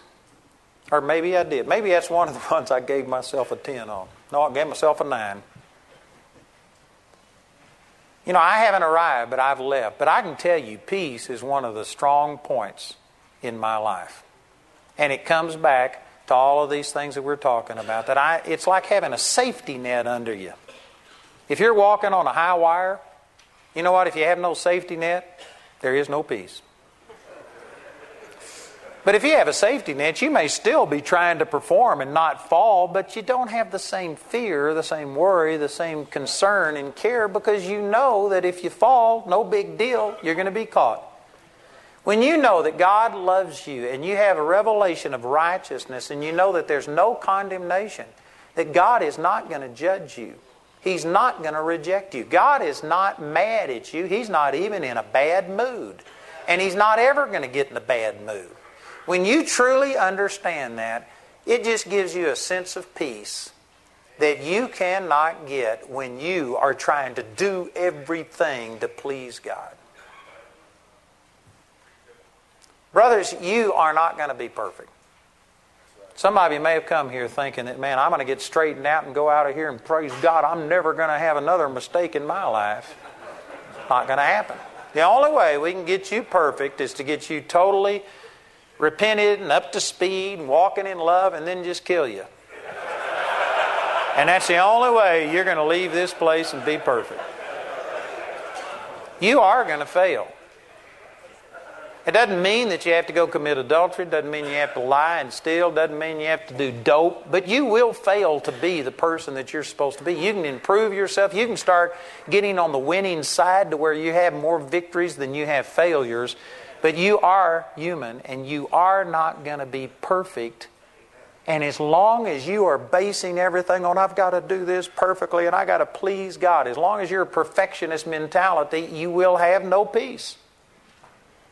Or maybe I did. Maybe that's one of the ones I gave myself a 10 on. No, I gave myself a 9. You know, I haven't arrived, but I've left. But I can tell you, peace is one of the strong points in my life. And it comes back to all of these things that we're talking about. That it's like having a safety net under you. If you're walking on a high wire, you know what? If you have no safety net, there is no peace. But if you have a safety net, you may still be trying to perform and not fall, but you don't have the same fear, the same worry, the same concern and care, because you know that if you fall, no big deal, you're going to be caught. When you know that God loves you and you have a revelation of righteousness and you know that there's no condemnation, that God is not going to judge you. He's not going to reject you. God is not mad at you. He's not even in a bad mood. And He's not ever going to get in a bad mood. When you truly understand that, it just gives you a sense of peace that you cannot get when you are trying to do everything to please God. Brothers, you are not going to be perfect. Some of you may have come here thinking that, man, I'm going to get straightened out and go out of here and praise God, I'm never going to have another mistake in my life. Not going to happen. The only way we can get you perfect is to get you totally repented and up to speed and walking in love and then just kill you. And that's the only way you're going to leave this place and be perfect. You are going to fail. It doesn't mean that you have to go commit adultery. It doesn't mean you have to lie and steal. It doesn't mean you have to do dope. But you will fail to be the person that you're supposed to be. You can improve yourself. You can start getting on the winning side to where you have more victories than you have failures. But you are human and you are not going to be perfect. And as long as you are basing everything on, I've got to do this perfectly and I've got to please God, as long as you're a perfectionist mentality, you will have no peace.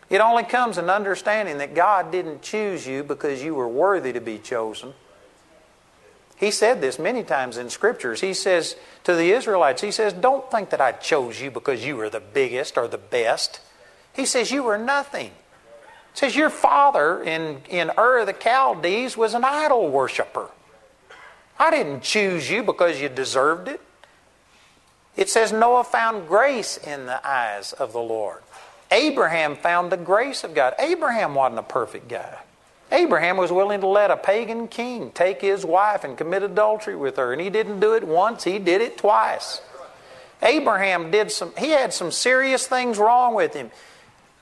It only comes in understanding that God didn't choose you because you were worthy to be chosen. He said this many times in Scriptures. He says to the Israelites, He says, don't think that I chose you because you were the biggest or the best. He says, you were nothing. He says, your father in Ur of the Chaldees was an idol worshiper. I didn't choose you because you deserved it. It says Noah found grace in the eyes of the Lord. Abraham found the grace of God. Abraham wasn't a perfect guy. Abraham was willing to let a pagan king take his wife and commit adultery with her. And he didn't do it once, he did it twice. Abraham he had some serious things wrong with him.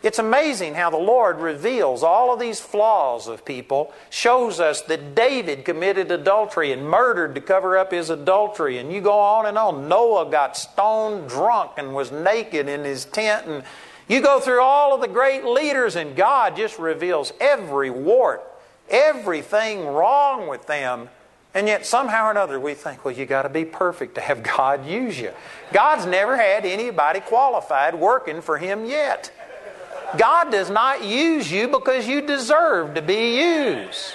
It's amazing how the Lord reveals all of these flaws of people, shows us that David committed adultery and murdered to cover up his adultery, and you go on and on. Noah got stoned drunk and was naked in his tent, and you go through all of the great leaders and God just reveals every wart, everything wrong with them. And yet somehow or another we think, well, you got to be perfect to have God use you. God's never had anybody qualified working for Him yet. God does not use you because you deserve to be used.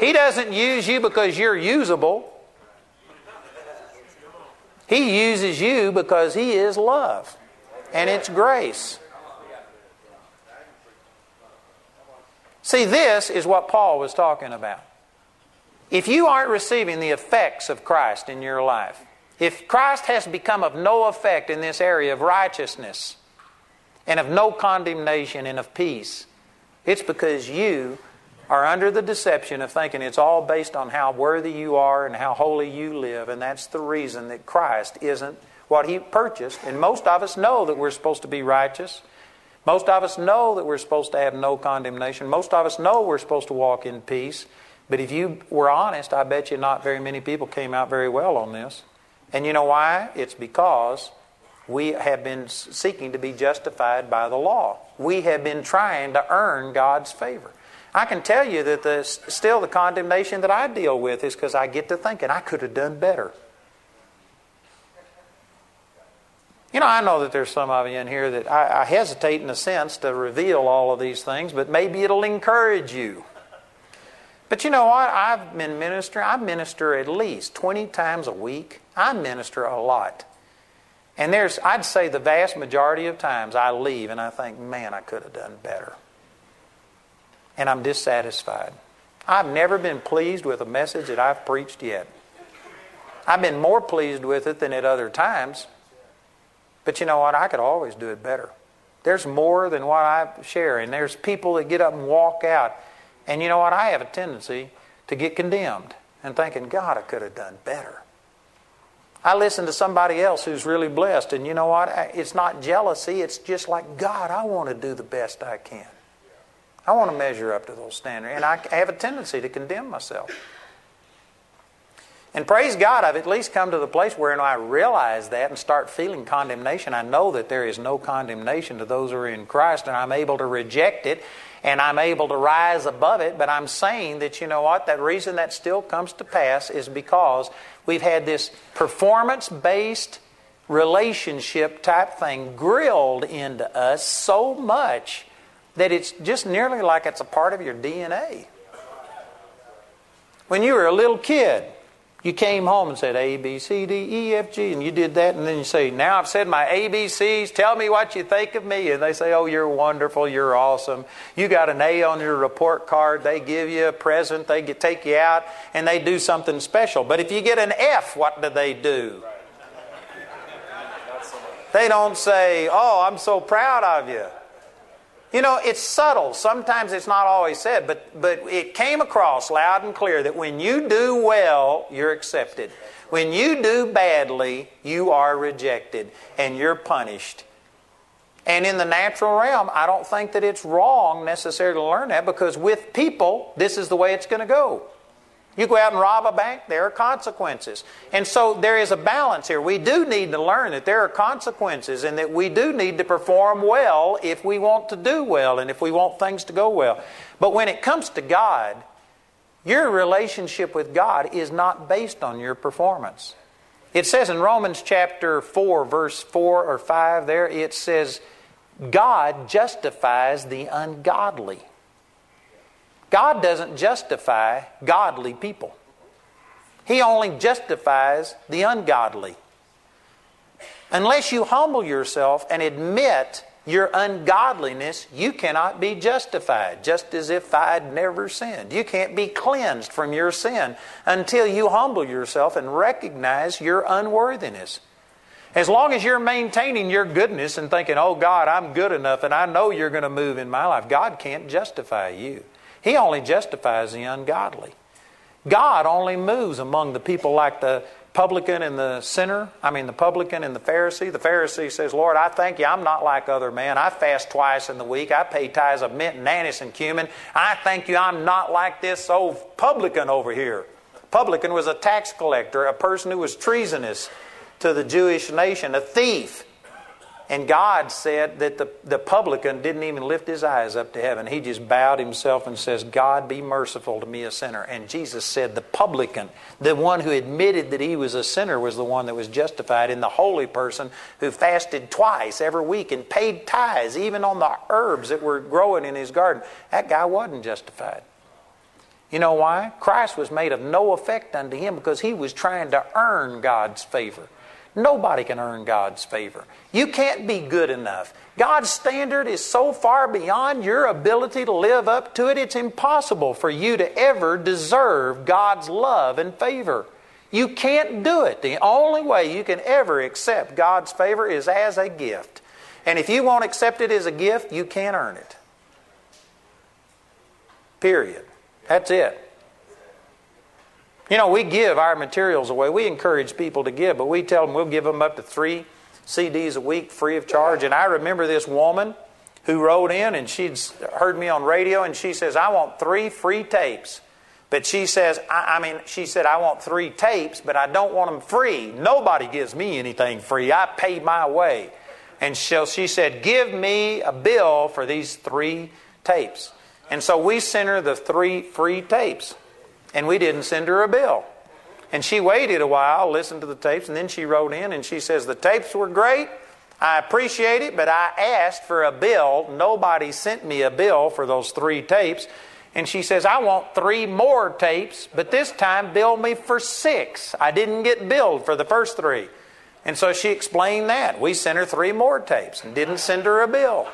He doesn't use you because you're usable. He uses you because He is love. And it's grace. See, this is what Paul was talking about. If you aren't receiving the effects of Christ in your life, if Christ has become of no effect in this area of righteousness and of no condemnation and of peace, it's because you are under the deception of thinking it's all based on how worthy you are and how holy you live, and that's the reason that Christ isn't what He purchased. And most of us know that we're supposed to be righteous. Most of us know that we're supposed to have no condemnation. Most of us know we're supposed to walk in peace. But if you were honest, I bet you not very many people came out very well on this. And you know why? It's because we have been seeking to be justified by the law. We have been trying to earn God's favor. I can tell you that still the condemnation that I deal with is because I get to thinking I could have done better. You know, I know that there's some of you in here that I hesitate in a sense to reveal all of these things, but maybe it'll encourage you. But you know what? I've been ministering. I minister at least 20 times a week. I minister a lot. And I'd say the vast majority of times I leave and I think, man, I could have done better. And I'm dissatisfied. I've never been pleased with a message that I've preached yet. I've been more pleased with it than at other times. But you know what? I could always do it better. There's more than what I share, and there's people that get up and walk out. And you know what? I have a tendency to get condemned and thinking, God, I could have done better. I listen to somebody else who's really blessed, and you know what? It's not jealousy. It's just like, God, I want to do the best I can. I want to measure up to those standards. And I have a tendency to condemn myself. And praise God, I've at least come to the place where I realize that and start feeling condemnation. I know that there is no condemnation to those who are in Christ, and I'm able to reject it, and I'm able to rise above it. But I'm saying that, you know what, that reason that still comes to pass is because we've had this performance-based relationship type thing grilled into us so much that it's just nearly like it's a part of your DNA. When you were a little kid, you came home and said A, B, C, D, E, F, G, and you did that, and then you say, now I've said my ABCs, tell me what you think of me. And they say, oh, you're wonderful, you're awesome. You got an A on your report card, they give you a present, they take you out, and they do something special. But if you get an F, what do? They don't say, oh, I'm so proud of you. You know, it's subtle. Sometimes it's not always said, but it came across loud and clear that when you do well, you're accepted. When you do badly, you are rejected and you're punished. And in the natural realm, I don't think that it's wrong necessarily to learn that, because with people, this is the way it's going to go. You go out and rob a bank, there are consequences. And so there is a balance here. We do need to learn that there are consequences and that we do need to perform well if we want to do well and if we want things to go well. But when it comes to God, your relationship with God is not based on your performance. It says in Romans chapter 4, verse 4 or 5 there, it says, God justifies the ungodly. God doesn't justify godly people. He only justifies the ungodly. Unless you humble yourself and admit your ungodliness, you cannot be justified, just as if I had never sinned. You can't be cleansed from your sin until you humble yourself and recognize your unworthiness. As long as you're maintaining your goodness and thinking, oh God, I'm good enough and I know you're going to move in my life, God can't justify you. He only justifies the ungodly. God only moves among the people like the publican and the sinner. I mean, the publican and the Pharisee. The Pharisee says, Lord, I thank you. I'm not like other men. I fast twice in the week. I pay tithes of mint and anise and cumin. I thank you. I'm not like this old publican over here. Publican was a tax collector, a person who was treasonous to the Jewish nation, a thief. And God said that the publican didn't even lift his eyes up to heaven. He just bowed himself and says, God, be merciful to me, a sinner. And Jesus said the publican, the one who admitted that he was a sinner, was the one that was justified. And the holy person who fasted twice every week and paid tithes, even on the herbs that were growing in his garden, that guy wasn't justified. You know why? Christ was made of no effect unto him because he was trying to earn God's favor. Nobody can earn God's favor. You can't be good enough. God's standard is so far beyond your ability to live up to it, it's impossible for you to ever deserve God's love and favor. You can't do it. The only way you can ever accept God's favor is as a gift. And if you won't accept it as a gift, you can't earn it. Period. That's it. You know, we give our materials away. We encourage people to give, but we tell them we'll give them up to 3 CDs a week free of charge. And I remember this woman who wrote in, and she'd heard me on radio, and she says, I want 3 free tapes. But she says, she said, I want 3 tapes, but I don't want them free. Nobody gives me anything free. I pay my way. And so she said, give me a bill for these 3 tapes. And so we sent her the 3 free tapes. And we didn't send her a bill. And she waited a while, listened to the tapes, and then she wrote in and she says, the tapes were great, I appreciate it, but I asked for a bill. Nobody sent me a bill for those 3 tapes. And she says, I want 3 more tapes, but this time bill me for 6. I didn't get billed for the first 3. And so she explained that. We sent her 3 more tapes and didn't send her a bill.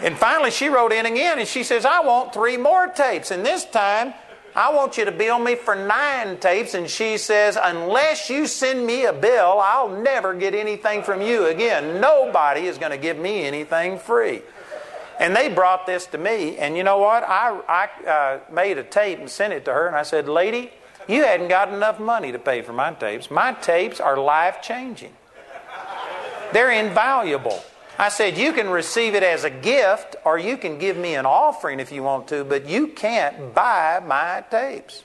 And finally she wrote in again and she says, I want 3 more tapes. And this time I want you to bill me for 9 tapes. And she says, unless you send me a bill, I'll never get anything from you again. Nobody is going to give me anything free. And they brought this to me. And you know what? I made a tape and sent it to her. And I said, lady, you hadn't got enough money to pay for my tapes. My tapes are life-changing. They're invaluable. I said, you can receive it as a gift, or you can give me an offering if you want to, but you can't buy my tapes.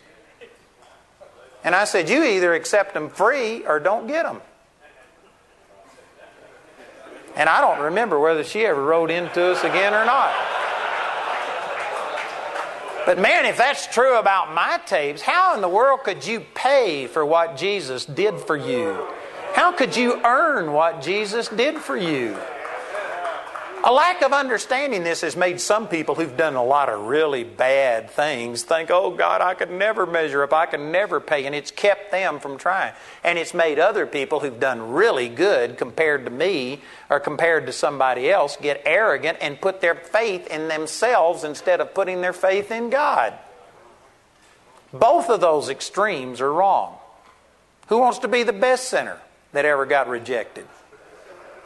And I said, you either accept them free or don't get them. And I don't remember whether she ever wrote into us again or not. But man, if that's true about my tapes, how in the world could you pay for what Jesus did for you? How could you earn what Jesus did for you? A lack of understanding this has made some people who've done a lot of really bad things think, oh God, I could never measure up, I can never pay, and it's kept them from trying. And it's made other people who've done really good compared to me or compared to somebody else get arrogant and put their faith in themselves instead of putting their faith in God. Both of those extremes are wrong. Who wants to be the best sinner that ever got rejected?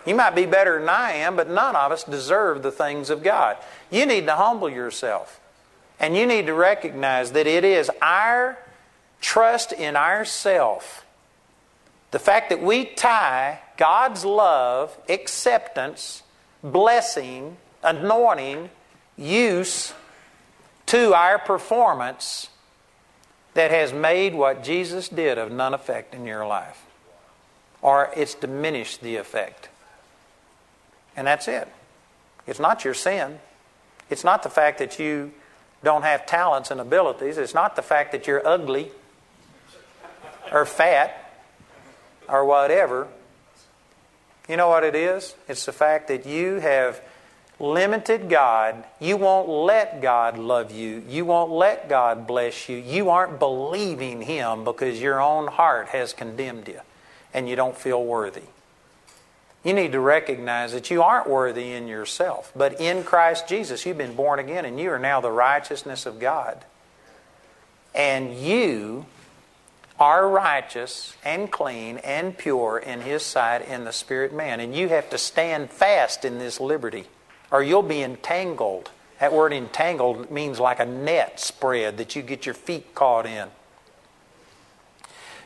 You might be better than I am, but none of us deserve the things of God. You need to humble yourself. And you need to recognize that it is our trust in ourself, the fact that we tie God's love, acceptance, blessing, anointing, use to our performance that has made what Jesus did of none effect in your life. Or it's diminished the effect. And that's it. It's not your sin. It's not the fact that you don't have talents and abilities. It's not the fact that you're ugly or fat or whatever. You know what it is? It's the fact that you have limited God. You won't let God love you. You won't let God bless you. You aren't believing Him because your own heart has condemned you and you don't feel worthy. You need to recognize that you aren't worthy in yourself. But in Christ Jesus, you've been born again and you are now the righteousness of God. And you are righteous and clean and pure in His sight in the spirit man. And you have to stand fast in this liberty or you'll be entangled. That word entangled means like a net spread that you get your feet caught in.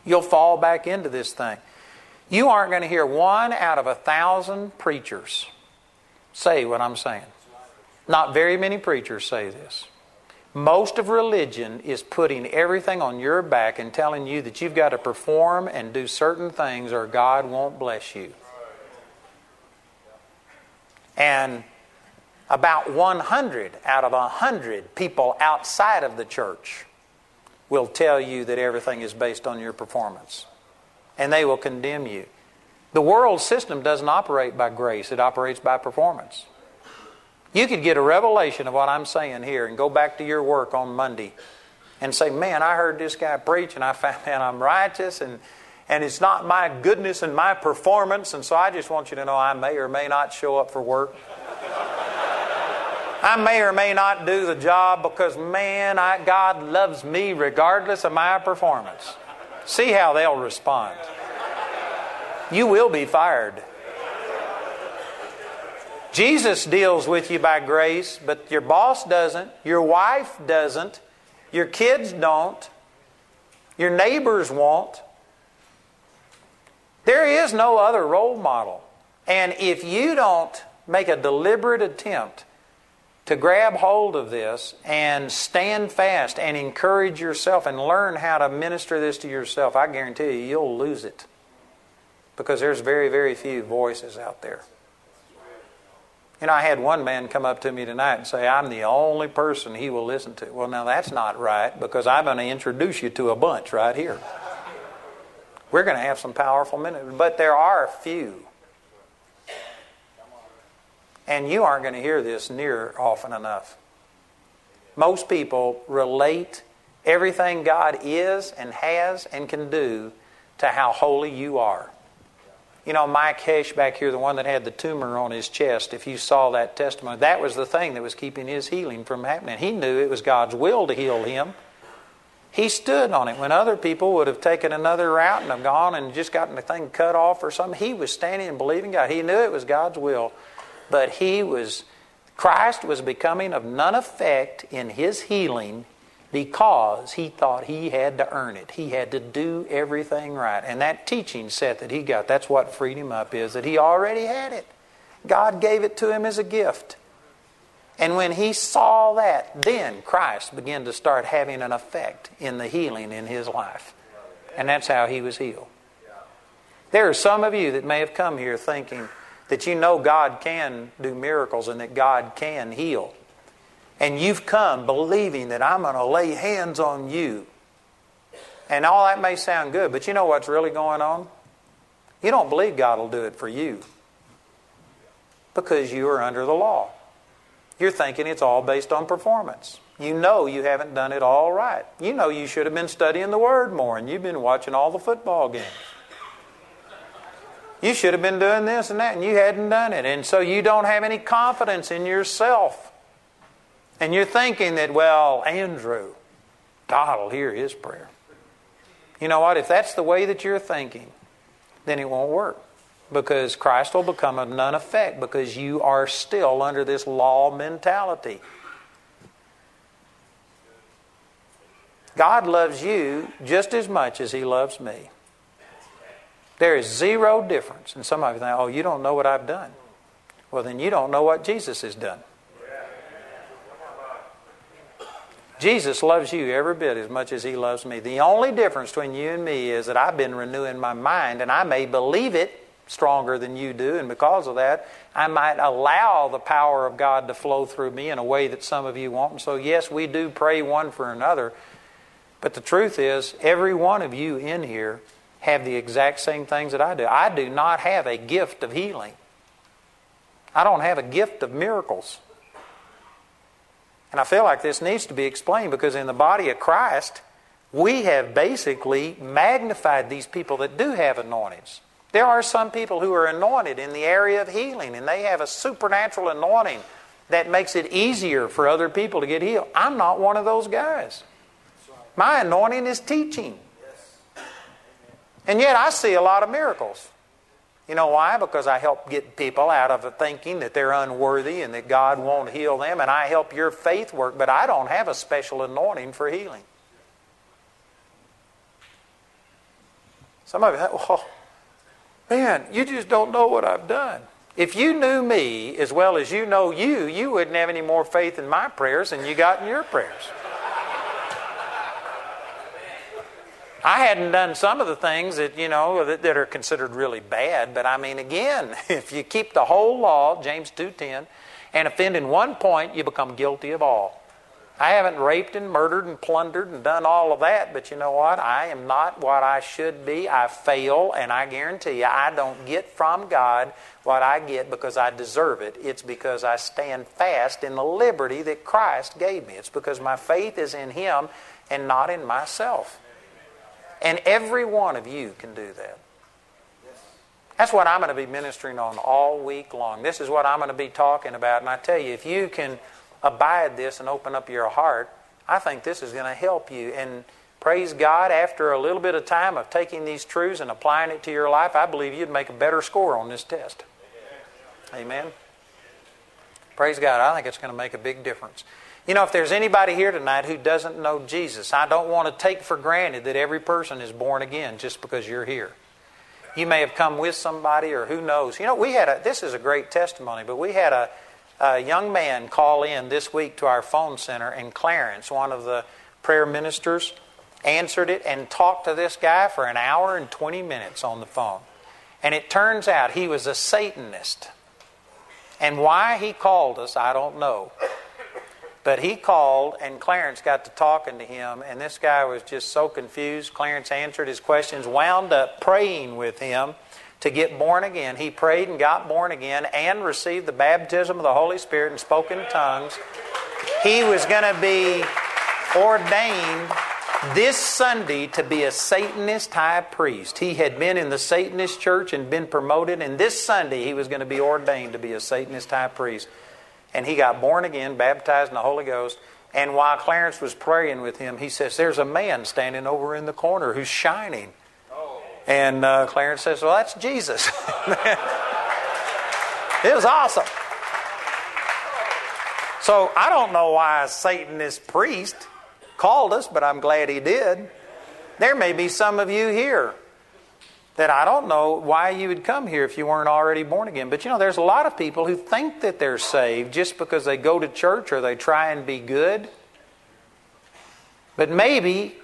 You'll fall back into this thing. You aren't going to hear 1 out of 1,000 preachers say what I'm saying. Not very many preachers say this. Most of religion is putting everything on your back and telling you that you've got to perform and do certain things or God won't bless you. And about 100 out of 100 people outside of the church will tell you that everything is based on your performance. And they will condemn you. The world system doesn't operate by grace. It operates by performance. You could get a revelation of what I'm saying here and go back to your work on Monday and say, man, I heard this guy preach and I found out I'm righteous and it's not my goodness and my performance, and so I just want you to know I may or may not show up for work. I may or may not do the job because, man, God loves me regardless of my performance. See how they'll respond. You will be fired. Jesus deals with you by grace, but your boss doesn't, your wife doesn't, your kids don't, your neighbors won't. There is no other role model. And if you don't make a deliberate attempt to grab hold of this and stand fast and encourage yourself and learn how to minister this to yourself, I guarantee you, you'll lose it. Because there's very, very few voices out there. You know, I had one man come up to me tonight and say, I'm the only person he will listen to. Well, now that's not right, because I'm going to introduce you to a bunch right here. We're going to have some powerful ministers, but there are few. And you aren't going to hear this near often enough. Most people relate everything God is and has and can do to how holy you are. You know, Mike Hesh back here, the one that had the tumor on his chest, if you saw that testimony, that was the thing that was keeping his healing from happening. He knew it was God's will to heal him. He stood on it when other people would have taken another route and have gone and just gotten the thing cut off or something. He was standing and believing God. He knew it was God's will. But Christ was becoming of none effect in his healing because he thought he had to earn it. He had to do everything right. And that teaching set that he got, that's what freed him up, is that he already had it. God gave it to him as a gift. And when he saw that, then Christ began to start having an effect in the healing in his life. And that's how he was healed. There are some of you that may have come here thinking that you know God can do miracles and that God can heal. And you've come believing that I'm going to lay hands on you. And all that may sound good, but you know what's really going on? You don't believe God will do it for you because you are under the law. You're thinking it's all based on performance. You know you haven't done it all right. You know you should have been studying the Word more and you've been watching all the football games. You should have been doing this and that and you hadn't done it. And so you don't have any confidence in yourself. And you're thinking that, well, Andrew, God will hear his prayer. You know what? If that's the way that you're thinking, then it won't work. Because Christ will become of none effect because you are still under this law mentality. God loves you just as much as He loves me. There is zero difference. And some of you think, oh, you don't know what I've done. Well, then you don't know what Jesus has done. Jesus loves you every bit as much as He loves me. The only difference between you and me is that I've been renewing my mind and I may believe it stronger than you do, and because of that I might allow the power of God to flow through me in a way that some of you want. And so yes, we do pray one for another, but the truth is every one of you in here have the exact same things that I do. I do not have a gift of healing. I don't have a gift of miracles. And I feel like this needs to be explained because in the body of Christ we have basically magnified these people that do have anointings. There are some people who are anointed in the area of healing and they have a supernatural anointing that makes it easier for other people to get healed. I'm not one of those guys. My anointing is teaching. And yet I see a lot of miracles. You know why? Because I help get people out of thinking that they're unworthy and that God won't heal them, and I help your faith work, but I don't have a special anointing for healing. Some of you think, oh, man, you just don't know what I've done. If you knew me as well as you know you, you wouldn't have any more faith in my prayers than you got in your prayers. I hadn't done some of the things that, you know, that are considered really bad. But I mean, again, if you keep the whole law, James 2:10, and offend in one point, you become guilty of all. I haven't raped and murdered and plundered and done all of that, but you know what? I am not what I should be. I fail, and I guarantee you I don't get from God what I get because I deserve it. It's because I stand fast in the liberty that Christ gave me. It's because my faith is in Him and not in myself. And every one of you can do that. That's what I'm going to be ministering on all week long. This is what I'm going to be talking about, and I tell you, if you can abide this and open up your heart, I think this is going to help you. And praise God, after a little bit of time of taking these truths and applying it to your life, I believe you'd make a better score on this test. Amen. Praise God, I think it's going to make a big difference. You know, if there's anybody here tonight who doesn't know Jesus, I don't want to take for granted that every person is born again just because you're here. You may have come with somebody, or who knows. You know, this is a great testimony, but we had a young man called in this week to our phone center, and Clarence, one of the prayer ministers, answered it and talked to this guy for an hour and 20 minutes on the phone. And it turns out he was a Satanist. And why he called us, I don't know. But he called, and Clarence got to talking to him, and this guy was just so confused. Clarence answered his questions, wound up praying with him to get born again. He prayed and got born again and received the baptism of the Holy Spirit and spoke in tongues. He was going to be ordained this Sunday to be a Satanist high priest. He had been in the Satanist church and been promoted, and this Sunday he was going to be ordained to be a Satanist high priest. And he got born again, baptized in the Holy Ghost, And while Clarence was praying with him, he says, there's a man standing over in the corner who's shining. Oh. And Clarence says, well, that's Jesus. It was awesome. So I don't know why a Satanist priest called us, but I'm glad he did. There may be some of you here that I don't know why you would come here if you weren't already born again. But you know, there's a lot of people who think that they're saved just because they go to church or they try and be good. But maybe,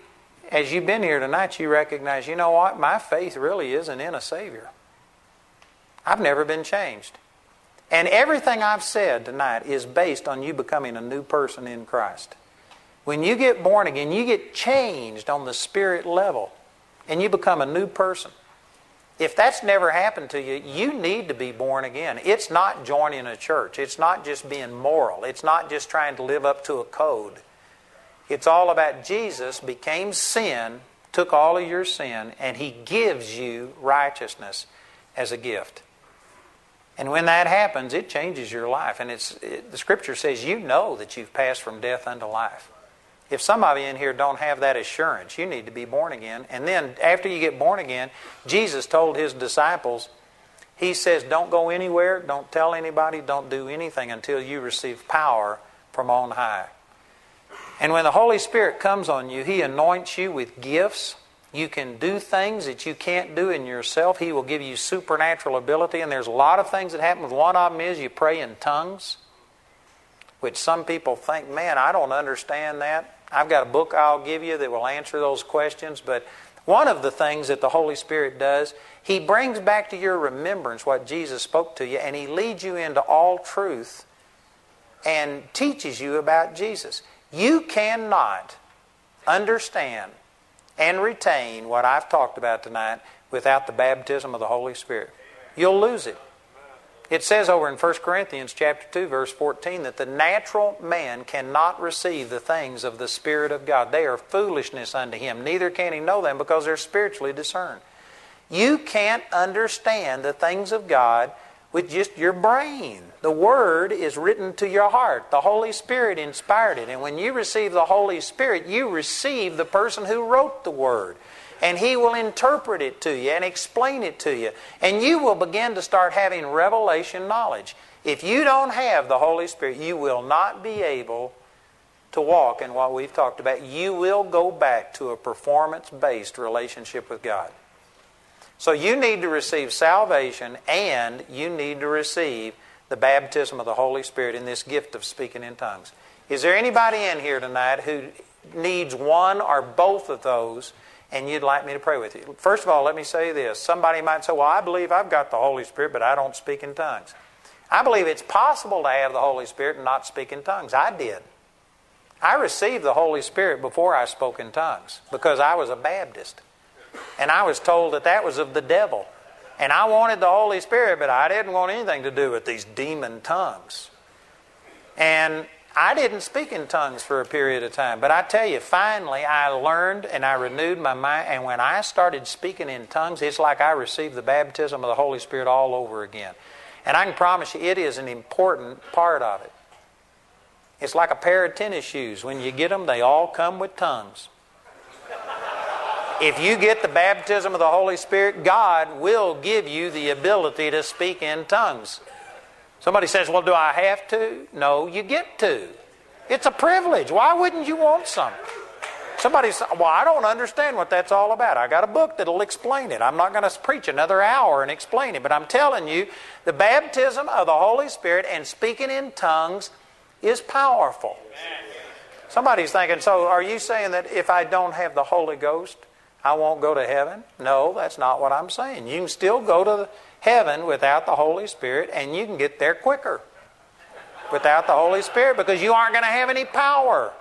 as you've been here tonight, you recognize, you know what, my faith really isn't in a Savior. I've never been changed. And everything I've said tonight is based on you becoming a new person in Christ. When you get born again, you get changed on the spirit level and you become a new person. If that's never happened to you, you need to be born again. It's not joining a church. It's not just being moral. It's not just trying to live up to a code. It's all about Jesus became sin, took all of your sin, and He gives you righteousness as a gift. And when that happens, it changes your life. And the Scripture says you know that you've passed from death unto life. If some of you in here don't have that assurance, you need to be born again. And then after you get born again, Jesus told His disciples, He says, don't go anywhere, don't tell anybody, don't do anything until you receive power from on high. And when the Holy Spirit comes on you, He anoints you with gifts. You can do things that you can't do in yourself. He will give you supernatural ability. And there's a lot of things that happen. One of them is you pray in tongues, which some people think, man, I don't understand that. I've got a book I'll give you that will answer those questions. But one of the things that the Holy Spirit does, He brings back to your remembrance what Jesus spoke to you, and He leads you into all truth and teaches you about Jesus. You cannot understand and retain what I've talked about tonight without the baptism of the Holy Spirit. You'll lose it. It says over in 1 Corinthians chapter 2, verse 14, that the natural man cannot receive the things of the Spirit of God. They are foolishness unto him. Neither can he know them because they're spiritually discerned. You can't understand the things of God with just your brain. The Word is written to your heart. The Holy Spirit inspired it. And when you receive the Holy Spirit, you receive the person who wrote the Word. And He will interpret it to you and explain it to you. And you will begin to start having revelation knowledge. If you don't have the Holy Spirit, you will not be able to walk in what we've talked about. You will go back to a performance-based relationship with God. So you need to receive salvation and you need to receive the baptism of the Holy Spirit in this gift of speaking in tongues. Is there anybody in here tonight who needs one or both of those and you'd like me to pray with you? First of all, let me say this. Somebody might say, well, I believe I've got the Holy Spirit, but I don't speak in tongues. I believe it's possible to have the Holy Spirit and not speak in tongues. I did. I received the Holy Spirit before I spoke in tongues because I was a Baptist. And I was told that that was of the devil. And I wanted the Holy Spirit, but I didn't want anything to do with these demon tongues. And I didn't speak in tongues for a period of time, but I tell you, finally I learned and I renewed my mind, and when I started speaking in tongues, it's like I received the baptism of the Holy Spirit all over again. And I can promise you, it is an important part of it. It's like a pair of tennis shoes. When you get them, they all come with tongues. If you get the baptism of the Holy Spirit, God will give you the ability to speak in tongues. Somebody says, well, do I have to? No, you get to. It's a privilege. Why wouldn't you want some? Somebody says, well, I don't understand what that's all about. I got a book that'll explain it. I'm not going to preach another hour and explain it, but I'm telling you, the baptism of the Holy Spirit and speaking in tongues is powerful. Somebody's thinking, so are you saying that if I don't have the Holy Ghost, I won't go to heaven? No, that's not what I'm saying. You can still go to heaven without the Holy Spirit, and you can get there quicker without the Holy Spirit because you aren't going to have any power.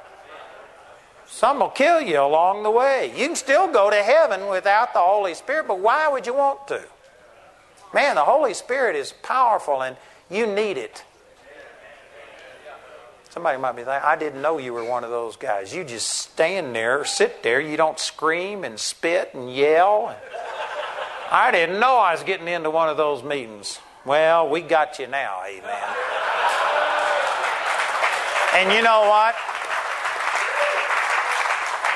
Some will kill you along the way. You can still go to heaven without the Holy Spirit, but why would you want to? Man, the Holy Spirit is powerful, and you need it. Somebody might be thinking, I didn't know you were one of those guys. You just stand there, sit there. You don't scream and spit and yell. I didn't know I was getting into one of those meetings. Well, we got you now, amen. And you know what?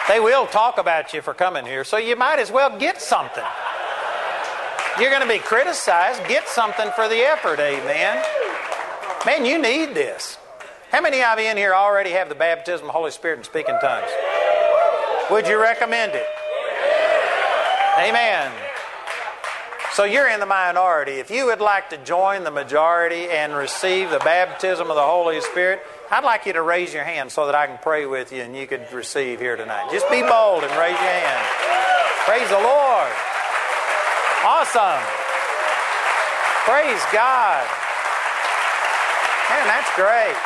They will talk about you for coming here, so you might as well get something. You're going to be criticized. Get something for the effort, amen. Man, you need this. How many of you in here already have the baptism of the Holy Spirit and speak in tongues? Would you recommend it? Amen. So you're in the minority. If you would like to join the majority and receive the baptism of the Holy Spirit, I'd like you to raise your hand so that I can pray with you and you could receive here tonight. Just be bold and raise your hand. Praise the Lord. Awesome. Praise God. Man, that's great.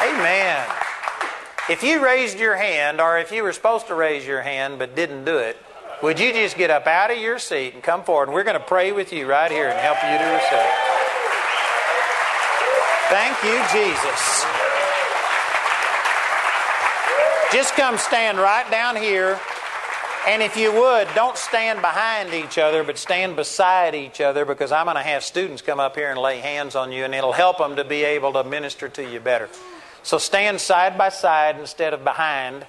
Amen. If you raised your hand, or if you were supposed to raise your hand but didn't do it, would you just get up out of your seat and come forward, and we're going to pray with you right here and help you to receive. Thank you, Jesus. Just come stand right down here. And if you would, don't stand behind each other, but stand beside each other, because I'm going to have students come up here and lay hands on you, and it'll help them to be able to minister to you better. So stand side by side instead of behind,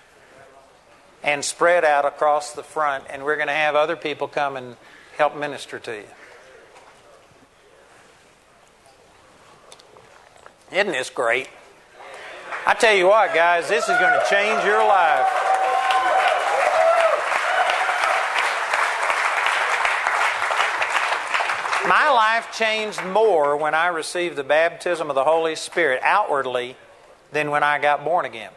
and spread out across the front, and we're going to have other people come and help minister to you. Isn't this great? I tell you what, guys, this is going to change your life. My life changed more when I received the baptism of the Holy Spirit outwardly than when I got born again.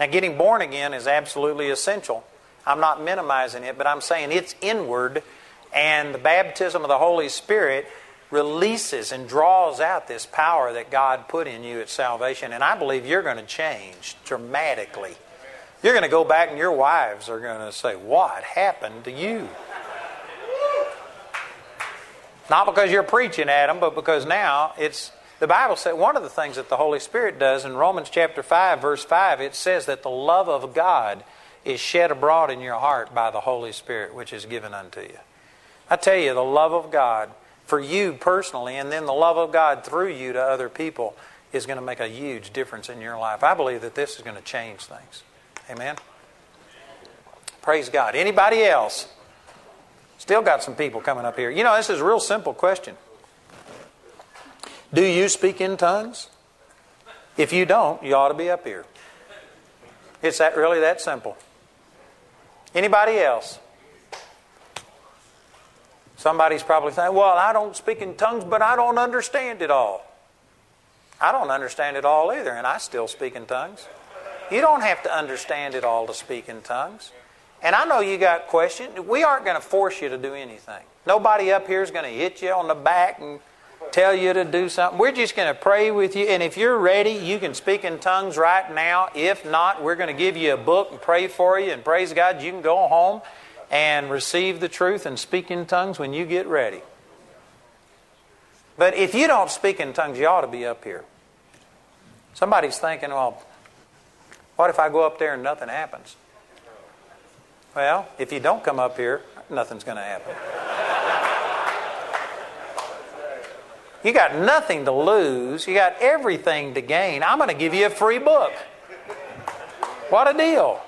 Now, getting born again is absolutely essential. I'm not minimizing it, but I'm saying it's inward, and the baptism of the Holy Spirit releases and draws out this power that God put in you at salvation, and I believe you're going to change dramatically. You're going to go back, and your wives are going to say, "What happened to you?" Not because you're preaching at them, but because now it's... The Bible said one of the things that the Holy Spirit does in Romans chapter 5, verse 5, it says that the love of God is shed abroad in your heart by the Holy Spirit, which is given unto you. I tell you, the love of God for you personally, and then the love of God through you to other people, is going to make a huge difference in your life. I believe that this is going to change things. Amen? Praise God. Anybody else? Still got some people coming up here. You know, this is a real simple question. Do you speak in tongues? If you don't, you ought to be up here. It's that really that simple. Anybody else? Somebody's probably saying, "Well, I don't speak in tongues, but I don't understand it all." I don't understand it all either, and I still speak in tongues. You don't have to understand it all to speak in tongues. And I know you got questions. We aren't going to force you to do anything. Nobody up here is going to hit you on the back and tell you to do something. We're just going to pray with you, and if you're ready, you can speak in tongues right now. If not, we're going to give you a book and pray for you, and praise God, you can go home and receive the truth and speak in tongues when you get ready. But if you don't speak in tongues, you ought to be up here. Somebody's thinking, "Well, what if I go up there and nothing happens?" Well, if you don't come up here, nothing's going to happen. You got nothing to lose. You got everything to gain. I'm going to give you a free book. What a deal.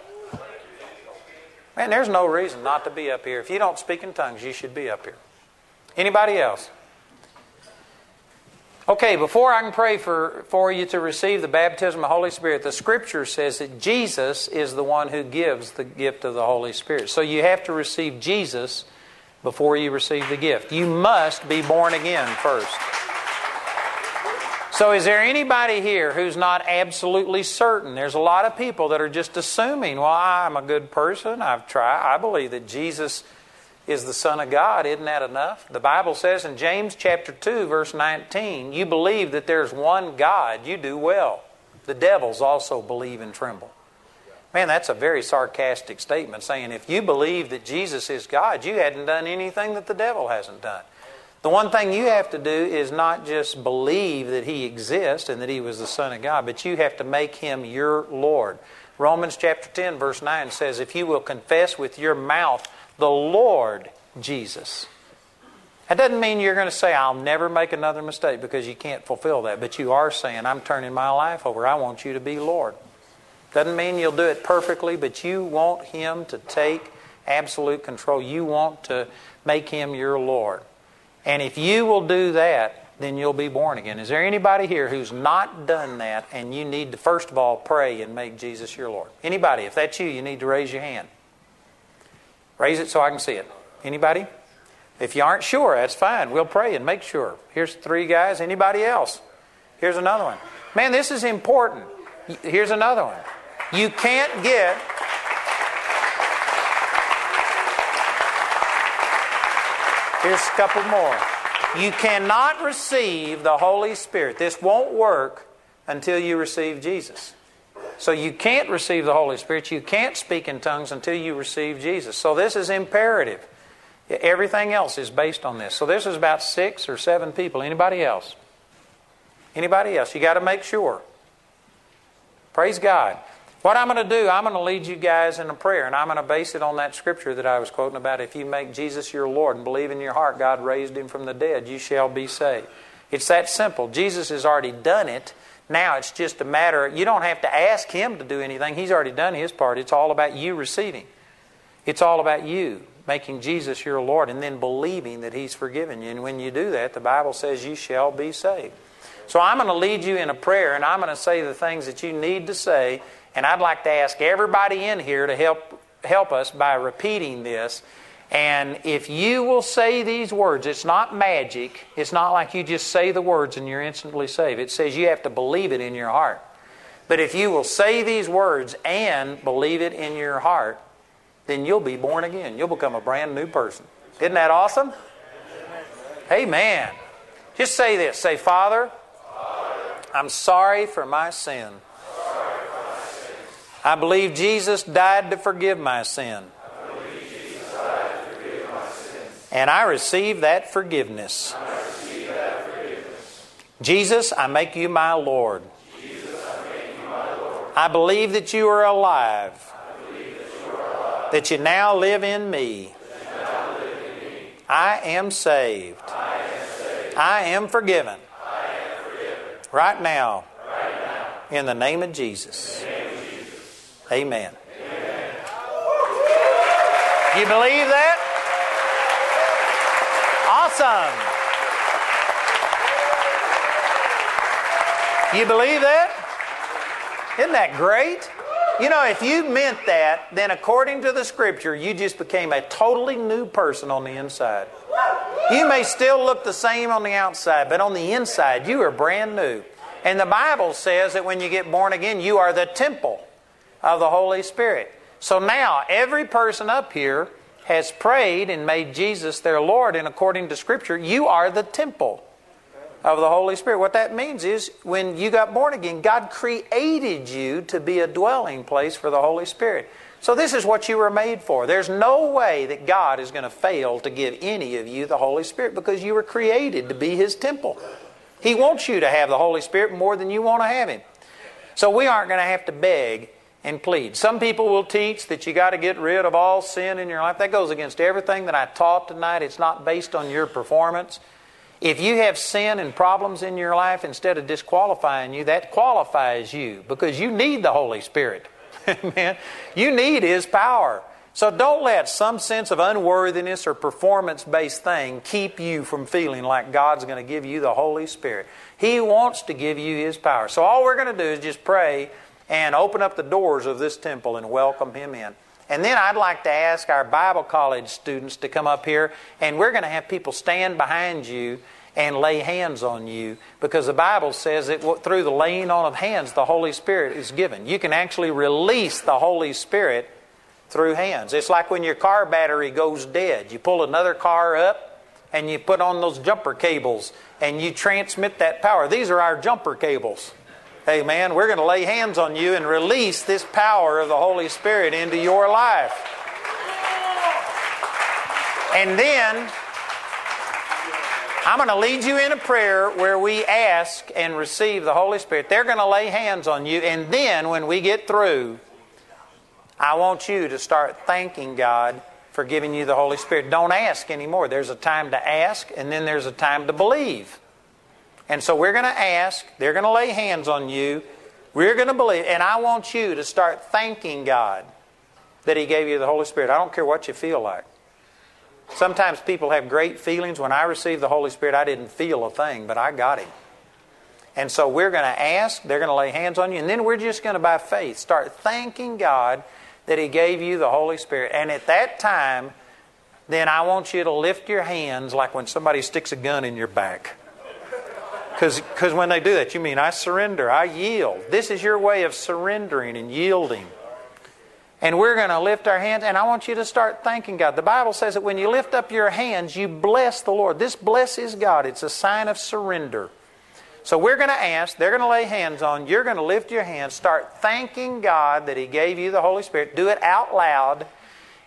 Man, there's no reason not to be up here. If you don't speak in tongues, you should be up here. Anybody else? Okay, before I can pray for you to receive the baptism of the Holy Spirit, the Scripture says that Jesus is the one who gives the gift of the Holy Spirit. So you have to receive Jesus before you receive the gift. You must be born again first. So is there anybody here who's not absolutely certain? There's a lot of people that are just assuming, "Well, I'm a good person. I've tried. I believe that Jesus is the Son of God. Isn't that enough?" The Bible says in James chapter 2, verse 19, "You believe that there's one God. You do well. The devils also believe and tremble." Man, that's a very sarcastic statement, saying if you believe that Jesus is God, you hadn't done anything that the devil hasn't done. The one thing you have to do is not just believe that He exists and that He was the Son of God, but you have to make Him your Lord. Romans chapter 10, verse 9 says, "If you will confess with your mouth the Lord Jesus." That doesn't mean you're going to say, "I'll never make another mistake," because you can't fulfill that. But you are saying, "I'm turning my life over. I want you to be Lord." Doesn't mean you'll do it perfectly, but you want Him to take absolute control. You want to make Him your Lord. And if you will do that, then you'll be born again. Is there anybody here who's not done that and you need to, first of all, pray and make Jesus your Lord? Anybody? If that's you, you need to raise your hand. Raise it so I can see it. Anybody? If you aren't sure, that's fine. We'll pray and make sure. Here's three guys. Anybody else? Here's another one. Man, this is important. Here's another one. You can't get... Here's a couple more. You cannot receive the Holy Spirit. This won't work until you receive Jesus. So you can't receive the Holy Spirit. You can't speak in tongues until you receive Jesus. So this is imperative. Everything else is based on this. So this is about 6 or 7 people. Anybody else? Anybody else? You got to make sure. Praise God. What I'm going to do, I'm going to lead you guys in a prayer, and I'm going to base it on that scripture that I was quoting about, if you make Jesus your Lord and believe in your heart God raised Him from the dead, you shall be saved. It's that simple. Jesus has already done it. Now it's just a matter, you don't have to ask Him to do anything. He's already done His part. It's all about you receiving. It's all about you making Jesus your Lord and then believing that He's forgiven you. And when you do that, the Bible says you shall be saved. So I'm going to lead you in a prayer, and I'm going to say the things that you need to say. And I'd like to ask everybody in here to help us by repeating this. And if you will say these words, it's not magic. It's not like you just say the words and you're instantly saved. It says you have to believe it in your heart. But if you will say these words and believe it in your heart, then you'll be born again. You'll become a brand new person. Isn't that awesome? Amen. Just say this. Say, Father, I'm sorry for my sin. I believe Jesus died to forgive my sin. And I receive that forgiveness. Jesus, I make you my Lord. I believe that you are alive. That you now live in me. I am saved. I am forgiven. Right now. In the name of Jesus. Amen. Amen. You believe that? Awesome. You believe that? Isn't that great? You know, if you meant that, then according to the Scripture, you just became a totally new person on the inside. You may still look the same on the outside, but on the inside, you are brand new. And the Bible says that when you get born again, you are the temple of the Holy Spirit. So now every person up here has prayed and made Jesus their Lord, and according to Scripture, you are the temple of the Holy Spirit. What that means is when you got born again, God created you to be a dwelling place for the Holy Spirit. So this is what you were made for. There's no way that God is going to fail to give any of you the Holy Spirit because you were created to be His temple. He wants you to have the Holy Spirit more than you want to have Him. So we aren't going to have to beg and plead. Some people will teach that you got to get rid of all sin in your life. That goes against everything that I taught tonight. It's not based on your performance. If you have sin and problems in your life, instead of disqualifying you, that qualifies you because you need the Holy Spirit. Amen. You need His power. So don't let some sense of unworthiness or performance-based thing keep you from feeling like God's going to give you the Holy Spirit. He wants to give you His power. So all we're going to do is just pray and open up the doors of this temple and welcome Him in. And then I'd like to ask our Bible college students to come up here, and we're going to have people stand behind you and lay hands on you because the Bible says that through the laying on of hands, the Holy Spirit is given. You can actually release the Holy Spirit through hands. It's like when your car battery goes dead. You pull another car up and you put on those jumper cables and you transmit that power. These are our jumper cables. Amen. We're going to lay hands on you and release this power of the Holy Spirit into your life. And then I'm going to lead you in a prayer where we ask and receive the Holy Spirit. They're going to lay hands on you. And then when we get through, I want you to start thanking God for giving you the Holy Spirit. Don't ask anymore. There's a time to ask, and then there's a time to believe. And so we're going to ask, they're going to lay hands on you, We're going to believe, and I want you to start thanking God that He gave you the Holy Spirit. I don't care what you feel like. Sometimes people have great feelings. When I received the Holy Spirit, I didn't feel a thing, but I got Him. And so we're going to ask, they're going to lay hands on you, and then we're just going to, by faith, start thanking God that He gave you the Holy Spirit. And at that time, then I want you to lift your hands like when somebody sticks a gun in your back. Because when they do that, you mean, I surrender, I yield. This is your way of surrendering and yielding. And we're going to lift our hands, and I want you to start thanking God. The Bible says that when you lift up your hands, you bless the Lord. This blesses God. It's a sign of surrender. So we're going to ask, they're going to lay hands on, you're going to lift your hands, start thanking God that He gave you the Holy Spirit. Do it out loud.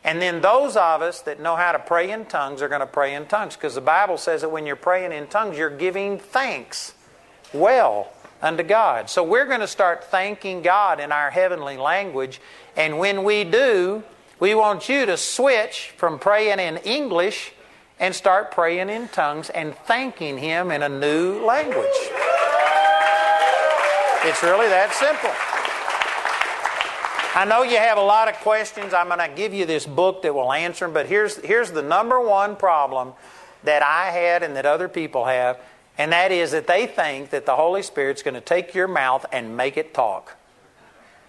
And then those of us that know how to pray in tongues are going to pray in tongues, because the Bible says that when you're praying in tongues, you're giving thanks well unto God. So we're going to start thanking God in our heavenly language. And when we do, we want you to switch from praying in English and start praying in tongues and thanking Him in a new language. It's really that simple. I know you have a lot of questions. I'm going to give you this book that will answer them. But here's the number one problem that I had and that other people have, and that is that they think that the Holy Spirit's going to take your mouth and make it talk.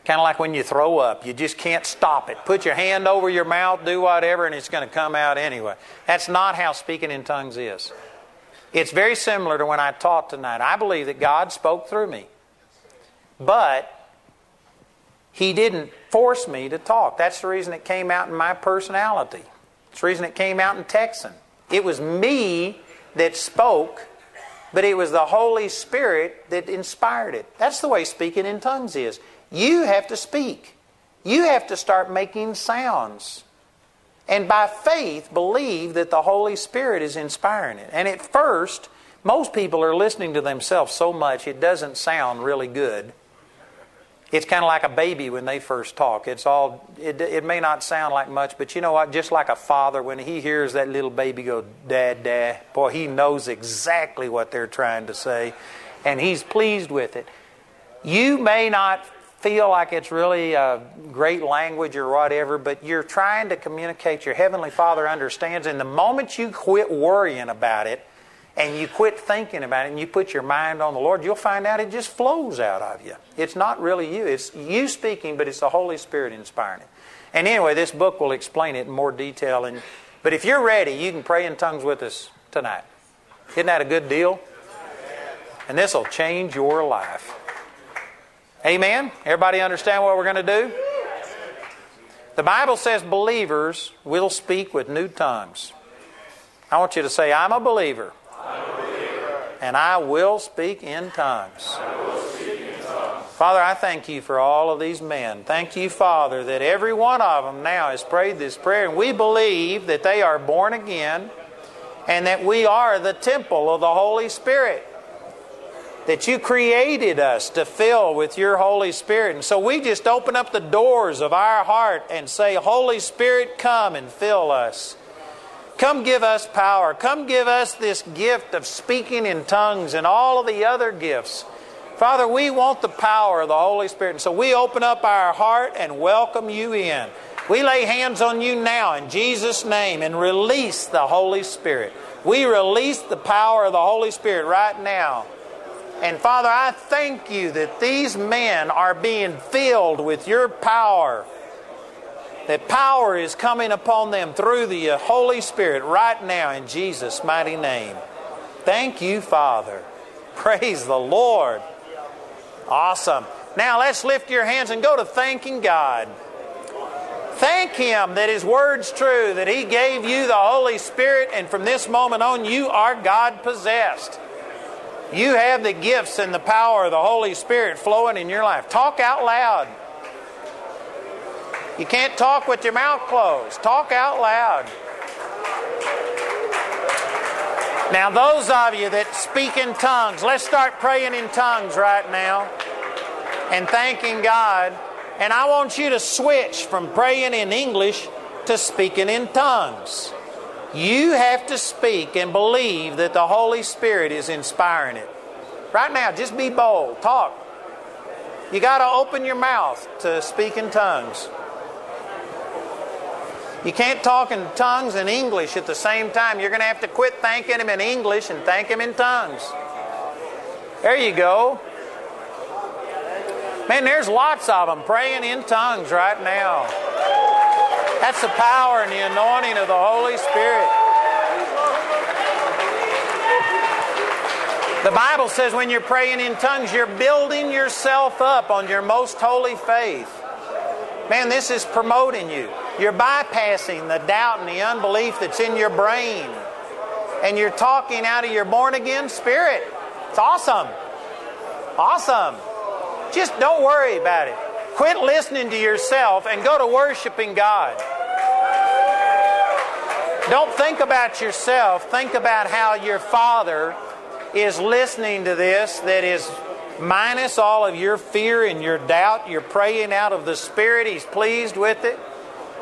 Kind of like when you throw up. You just can't stop it. Put your hand over your mouth, do whatever, and it's going to come out anyway. That's not how speaking in tongues is. It's very similar to when I taught tonight. I believe that God spoke through me. But He didn't force me to talk. That's the reason it came out in my personality. It's the reason it came out in Texan. It was me that spoke, but it was the Holy Spirit that inspired it. That's the way speaking in tongues is. You have to speak. You have to start making sounds. And by faith, believe that the Holy Spirit is inspiring it. And at first, most people are listening to themselves so much it doesn't sound really good. It's kind of like a baby when they first talk. It may not sound like much, but you know what? Just like a father, when he hears that little baby go, "Dad, Dad," boy, he knows exactly what they're trying to say, and he's pleased with it. You may not feel like it's really a great language or whatever, but you're trying to communicate. Your Heavenly Father understands, and the moment you quit worrying about it and you quit thinking about it and you put your mind on the Lord, you'll find out it just flows out of you. It's not really you. It's you speaking, but it's the Holy Spirit inspiring it. And anyway, this book will explain it in more detail. But if you're ready, you can pray in tongues with us tonight. Isn't that a good deal? And this will change your life. Amen? Everybody understand what we're going to do? The Bible says believers will speak with new tongues. I want you to say, I'm a believer. And I will speak in tongues. Father, I thank You for all of these men. Thank You, Father, that every one of them now has prayed this prayer. And we believe that they are born again and that we are the temple of the Holy Spirit. That You created us to fill with Your Holy Spirit. And so we just open up the doors of our heart and say, Holy Spirit, come and fill us. Come give us power. Come give us this gift of speaking in tongues and all of the other gifts. Father, we want the power of the Holy Spirit. And so we open up our heart and welcome You in. We lay hands on you now in Jesus' name and release the Holy Spirit. We release the power of the Holy Spirit right now. And Father, I thank You that these men are being filled with Your power. That power is coming upon them through the Holy Spirit right now in Jesus' mighty name. Thank You, Father. Praise the Lord. Awesome. Now let's lift your hands and go to thanking God. Thank Him that His word's true, that He gave you the Holy Spirit, and from this moment on you are God-possessed. You have the gifts and the power of the Holy Spirit flowing in your life. Talk out loud. You can't talk with your mouth closed. Talk out loud. Now, those of you that speak in tongues, let's start praying in tongues right now and thanking God. And I want you to switch from praying in English to speaking in tongues. You have to speak and believe that the Holy Spirit is inspiring it. Right now, just be bold. Talk. You got to open your mouth to speak in tongues. You can't talk in tongues and English at the same time. You're going to have to quit thanking Him in English and thank Him in tongues. There you go. Man, there's lots of them praying in tongues right now. That's the power and the anointing of the Holy Spirit. The Bible says when you're praying in tongues, you're building yourself up on your most holy faith. Man, this is promoting you. You're bypassing the doubt and the unbelief that's in your brain. And you're talking out of your born-again spirit. It's awesome. Awesome. Just don't worry about it. Quit listening to yourself and go to worshiping God. Don't think about yourself. Think about how your Father is listening to this, that is minus all of your fear and your doubt. You're praying out of the Spirit. He's pleased with it.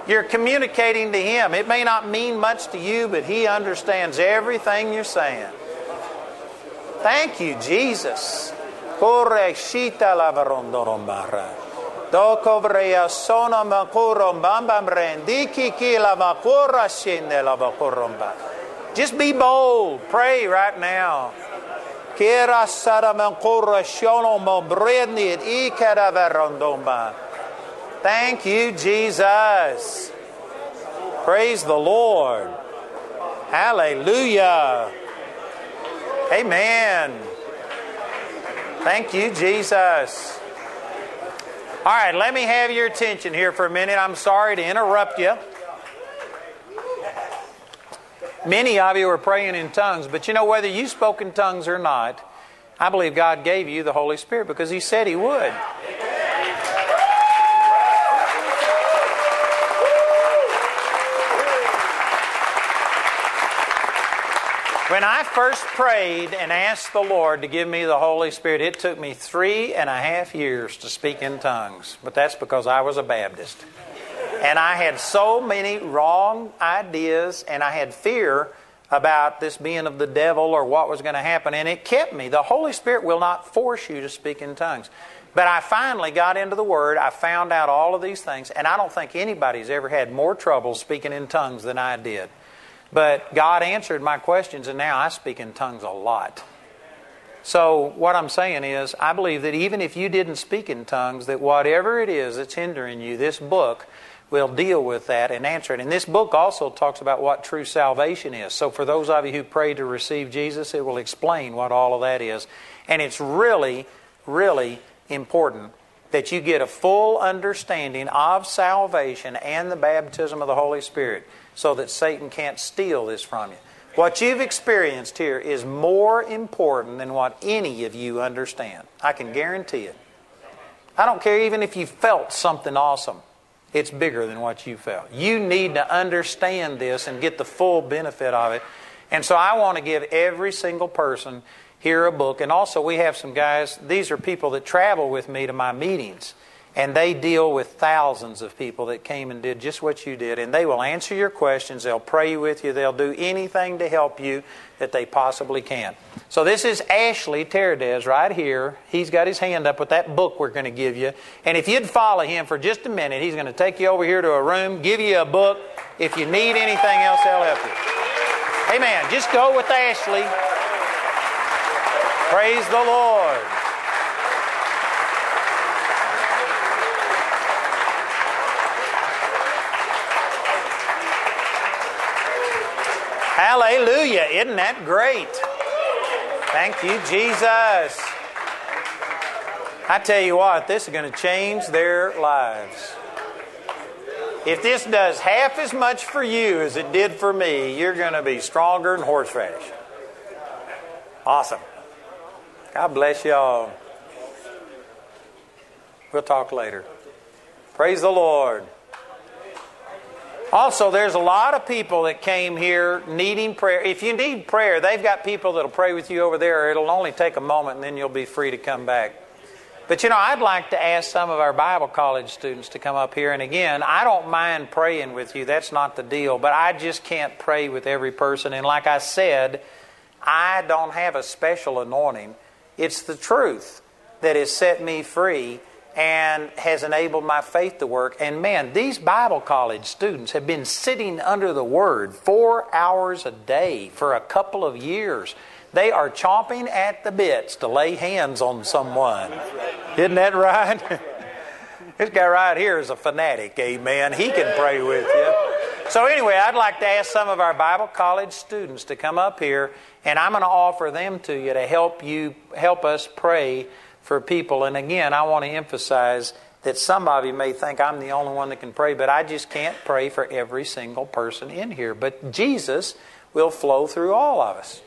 You're communicating to Him. It may not mean much to you, but He understands everything you're saying. Thank you, Jesus. Just be bold. Pray right now. Thank you, Jesus. Praise the Lord. Hallelujah. Amen. Thank you, Jesus. All right, let me have your attention here for a minute. I'm sorry to interrupt you. Many of you are praying in tongues, but you know, whether you spoke in tongues or not, I believe God gave you the Holy Spirit because He said He would. When I first prayed and asked the Lord to give me the Holy Spirit, it took me 3.5 years to speak in tongues, but that's because I was a Baptist. And I had so many wrong ideas, and I had fear about this being of the devil or what was going to happen, and it kept me. The Holy Spirit will not force you to speak in tongues. But I finally got into the Word. I found out all of these things, and I don't think anybody's ever had more trouble speaking in tongues than I did. But God answered my questions, and now I speak in tongues a lot. So what I'm saying is, I believe that even if you didn't speak in tongues, that whatever it is that's hindering you, this book will deal with that and answer it. And this book also talks about what true salvation is. So for those of you who pray to receive Jesus, it will explain what all of that is. And it's really, really important that you get a full understanding of salvation and the baptism of the Holy Spirit so that Satan can't steal this from you. What you've experienced here is more important than what any of you understand. I can guarantee it. I don't care even if you felt something awesome. It's bigger than what you felt. You need to understand this and get the full benefit of it. And so I want to give every single person here a book. And also we have some guys, these are people that travel with me to my meetings. And they deal with thousands of people that came and did just what you did. And they will answer your questions. They'll pray with you. They'll do anything to help you that they possibly can. So this is Ashley Terradez right here. He's got his hand up with that book we're going to give you. And if you'd follow him for just a minute, he's going to take you over here to a room, give you a book. If you need anything else, he'll help you. Amen. Just go with Ashley. Praise the Lord. Hallelujah. Isn't that great? Thank you, Jesus. I tell you what, this is going to change their lives. If this does half as much for you as it did for me, you're going to be stronger than horseradish. Awesome. God bless y'all. We'll talk later. Praise the Lord. Also, there's a lot of people that came here needing prayer. If you need prayer, they've got people that'll pray with you over there. It'll only take a moment, and then you'll be free to come back. But, you know, I'd like to ask some of our Bible college students to come up here. And again, I don't mind praying with you. That's not the deal. But I just can't pray with every person. And like I said, I don't have a special anointing. It's the truth that has set me free and has enabled my faith to work. And man, these Bible college students have been sitting under the Word 4 hours a day for a couple of years. They are chomping at the bits to lay hands on someone. Isn't that right? This guy right here is a fanatic, amen. He can pray with you. So anyway, I'd like to ask some of our Bible college students to come up here, and I'm going to offer them to you to help us pray for people. And again, I want to emphasize that some of you may think I'm the only one that can pray, but I just can't pray for every single person in here. But Jesus will flow through all of us,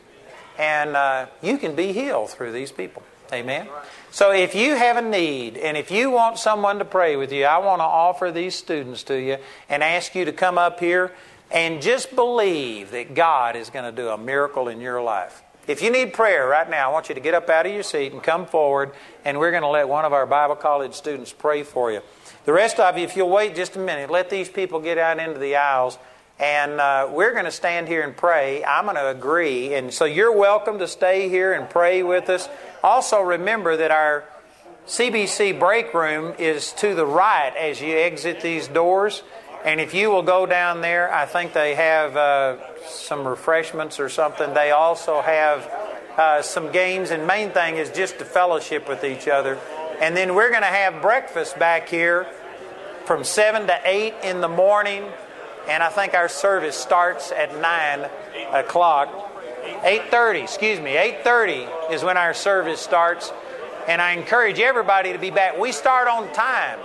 and you can be healed through these people. Amen? So if you have a need, and if you want someone to pray with you, I want to offer these students to you and ask you to come up here and just believe that God is going to do a miracle in your life. If you need prayer right now, I want you to get up out of your seat and come forward, and we're going to let one of our Bible college students pray for you. The rest of you, if you'll wait just a minute, let these people get out into the aisles, and we're going to stand here and pray. I'm going to agree, and so you're welcome to stay here and pray with us. Also remember that our CBC break room is to the right as you exit these doors. And if you will go down there, I think they have some refreshments or something. They also have some games. And main thing is just to fellowship with each other. And then we're going to have breakfast back here from 7 to 8 in the morning. And I think our service starts at 9 o'clock. 8:30, excuse me. 8:30 is when our service starts. And I encourage everybody to be back. We start on time.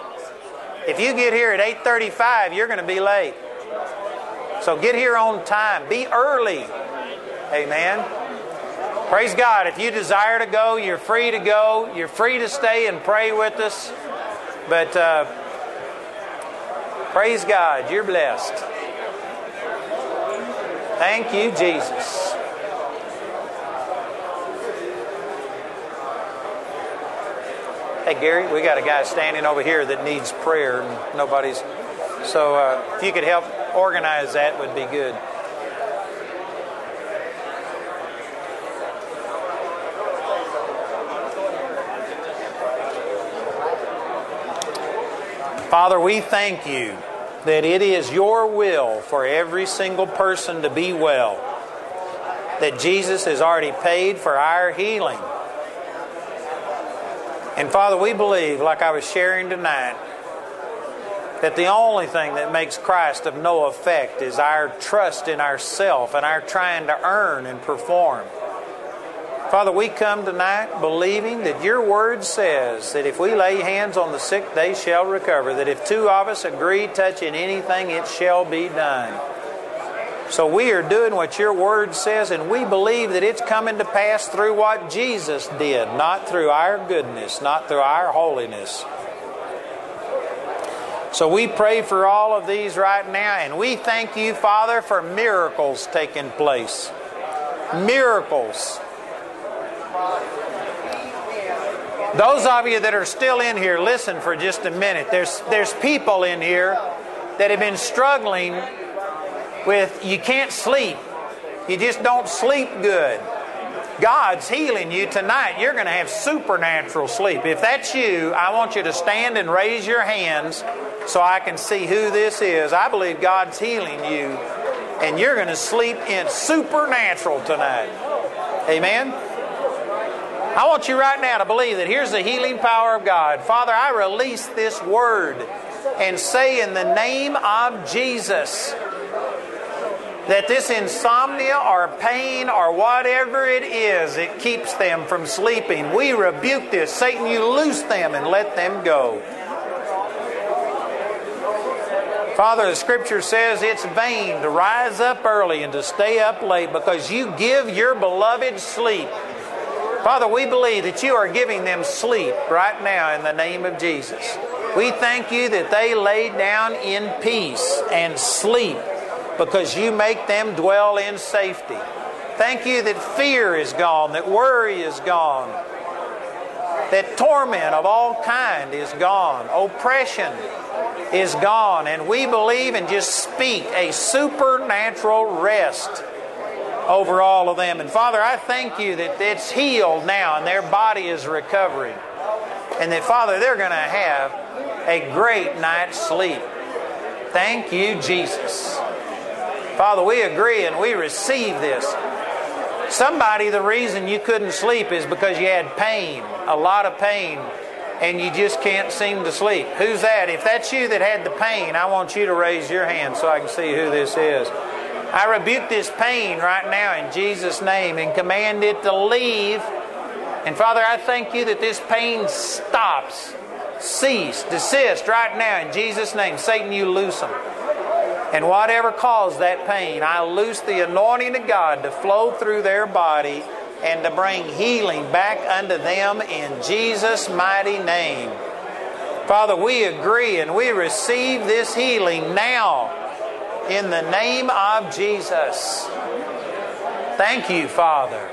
If you get here at 8:35, you're going to be late. So get here on time. Be early. Amen. Praise God. If you desire to go, you're free to go. You're free to stay and pray with us. But praise God. You're blessed. Thank you, Jesus. Hey, Gary, we got a guy standing over here that needs prayer. And nobody's... So if you could help organize that, would be good. Father, we thank you that it is your will for every single person to be well. That Jesus has already paid for our healing. And Father, we believe, like I was sharing tonight, that the only thing that makes Christ of no effect is our trust in ourselves and our trying to earn and perform. Father, we come tonight believing that your word says that if we lay hands on the sick, they shall recover. That if two of us agree touching anything, it shall be done. So we are doing what your word says, and we believe that it's coming to pass through what Jesus did, not through our goodness, not through our holiness. So we pray for all of these right now, and we thank you, Father, for miracles taking place. Miracles. Those of you that are still in here, listen for just a minute. There's people in here that have been struggling with you can't sleep. You just don't sleep good. God's healing you tonight. You're going to have supernatural sleep. If that's you, I want you to stand and raise your hands so I can see who this is. I believe God's healing you, and you're going to sleep in supernatural tonight. Amen? I want you right now to believe that here's the healing power of God. Father, I release this word and say in the name of Jesus that this insomnia or pain or whatever it is, it keeps them from sleeping. We rebuke this. Satan, you loose them and let them go. Father, the Scripture says it's vain to rise up early and to stay up late because you give your beloved sleep. Father, we believe that you are giving them sleep right now in the name of Jesus. We thank you that they lay down in peace and sleep, because you make them dwell in safety. Thank you that fear is gone, that worry is gone, that torment of all kind is gone, oppression is gone, and we believe and just speak a supernatural rest over all of them. And Father, I thank you that it's healed now and their body is recovering. And that, Father, they're going to have a great night's sleep. Thank you, Jesus. Father, we agree and we receive this. Somebody, the reason you couldn't sleep is because you had pain, a lot of pain, and you just can't seem to sleep. Who's that? If that's you that had the pain, I want you to raise your hand so I can see who this is. I rebuke this pain right now in Jesus' name and command it to leave. And Father, I thank you that this pain stops, cease, desist right now in Jesus' name. Satan, you loose them. And whatever caused that pain, I loose the anointing of God to flow through their body and to bring healing back unto them in Jesus' mighty name. Father, we agree and we receive this healing now in the name of Jesus. Thank you, Father.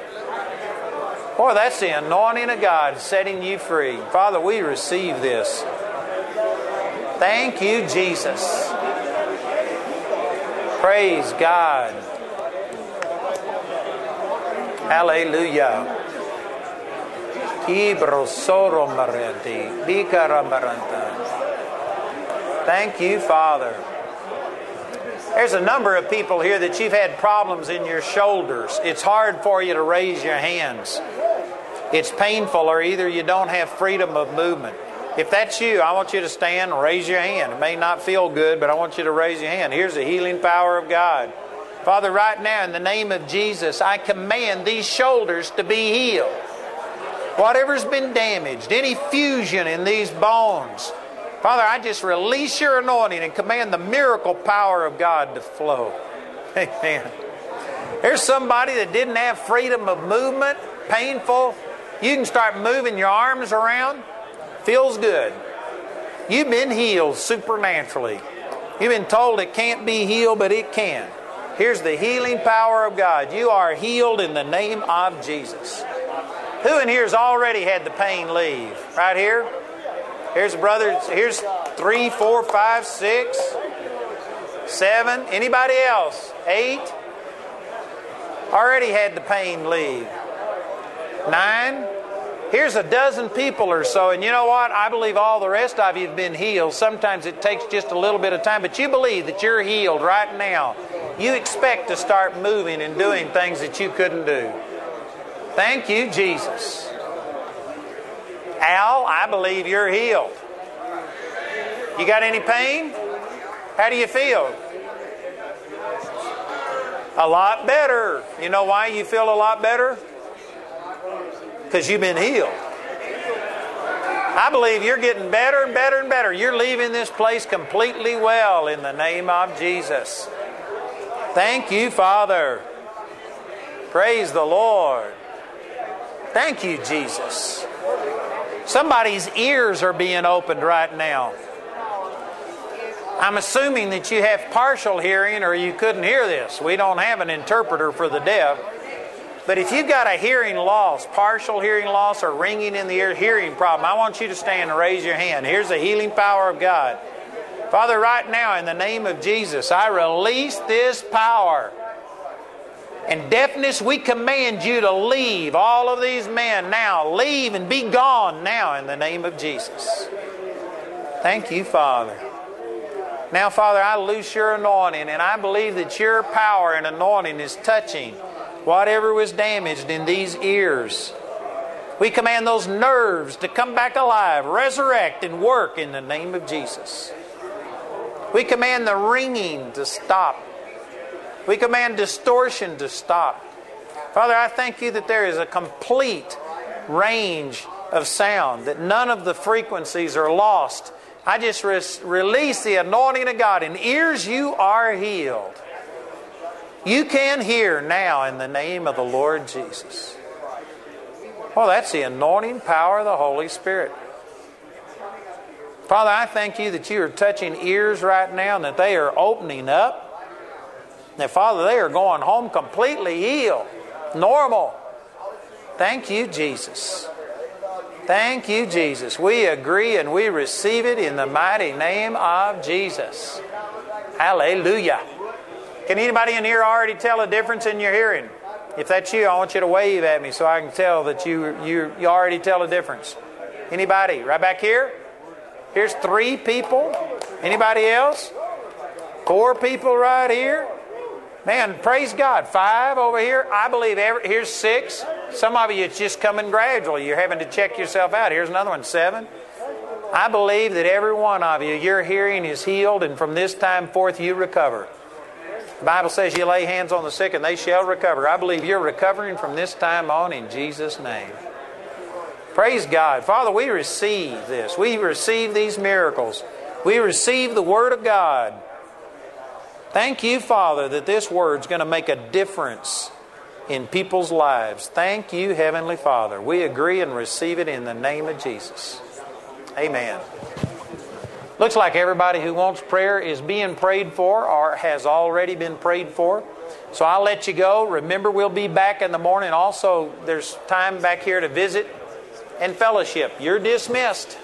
Boy, that's the anointing of God setting you free. Father, we receive this. Thank you, Jesus. Praise God. Hallelujah. Thank you, Father. There's a number of people here that you've had problems in your shoulders. It's hard for you to raise your hands. It's painful, or either you don't have freedom of movement. If that's you, I want you to stand and raise your hand. It may not feel good, but I want you to raise your hand. Here's the healing power of God. Father, right now, in the name of Jesus, I command these shoulders to be healed. Whatever's been damaged, any fusion in these bones, Father, I just release your anointing and command the miracle power of God to flow. Amen. There's somebody that didn't have freedom of movement, painful. You can start moving your arms around. Feels good. You've been healed supernaturally. You've been told it can't be healed, but it can. Here's the healing power of God. You are healed in the name of Jesus. Who in here has already had the pain leave? Right here. Here's brothers. Here's 3, 4, 5, 6, 7. Anybody else? 8. Already had the pain leave. 9. Here's a dozen people or so, and you know what? I believe all the rest of you have been healed. Sometimes it takes just a little bit of time, but you believe that you're healed right now. You expect to start moving and doing things that you couldn't do. Thank you, Jesus. Al, I believe you're healed. You got any pain? How do you feel? A lot better. You know why you feel a lot better? Because you've been healed. I believe you're getting better and better and better. You're leaving this place completely well in the name of Jesus. Thank you, Father. Praise the Lord. Thank you, Jesus. Somebody's ears are being opened right now. I'm assuming that you have partial hearing or you couldn't hear this. We don't have an interpreter for the deaf. But if you've got a hearing loss, partial hearing loss, or ringing in the ear hearing problem, I want you to stand and raise your hand. Here's the healing power of God. Father, right now, in the name of Jesus, I release this power. And deafness, we command you to leave. All of these men now, leave and be gone now in the name of Jesus. Thank you, Father. Now, Father, I loose your anointing, and I believe that your power and anointing is touching whatever was damaged in these ears. We command those nerves to come back alive, resurrect, and work in the name of Jesus. We command the ringing to stop. We command distortion to stop. Father, I thank you that there is a complete range of sound, that none of the frequencies are lost. I just release the anointing of God. In ears, you are healed. You can hear now in the name of the Lord Jesus. Well, that's the anointing power of the Holy Spirit. Father, I thank you that you are touching ears right now and that they are opening up. Now, Father, they are going home completely healed, normal. Thank you, Jesus. Thank you, Jesus. We agree and we receive it in the mighty name of Jesus. Hallelujah. Can anybody in here already tell a difference in your hearing? If that's you, I want you to wave at me so I can tell that you already tell a difference. Anybody? Right back here? Here's 3 people. Anybody else? 4 people right here. Man, praise God. 5 over here. I believe here's 6. Some of you, it's just coming gradually. You're having to check yourself out. Here's another one, 7. I believe that every one of you, your hearing is healed, and from this time forth you recover. The Bible says you lay hands on the sick and they shall recover. I believe you're recovering from this time on in Jesus' name. Praise God. Father, we receive this. We receive these miracles. We receive the Word of God. Thank you, Father, that this Word's going to make a difference in people's lives. Thank you, Heavenly Father. We agree and receive it in the name of Jesus. Amen. Looks like everybody who wants prayer is being prayed for or has already been prayed for. So I'll let you go. Remember, we'll be back in the morning. Also, there's time back here to visit and fellowship. You're dismissed.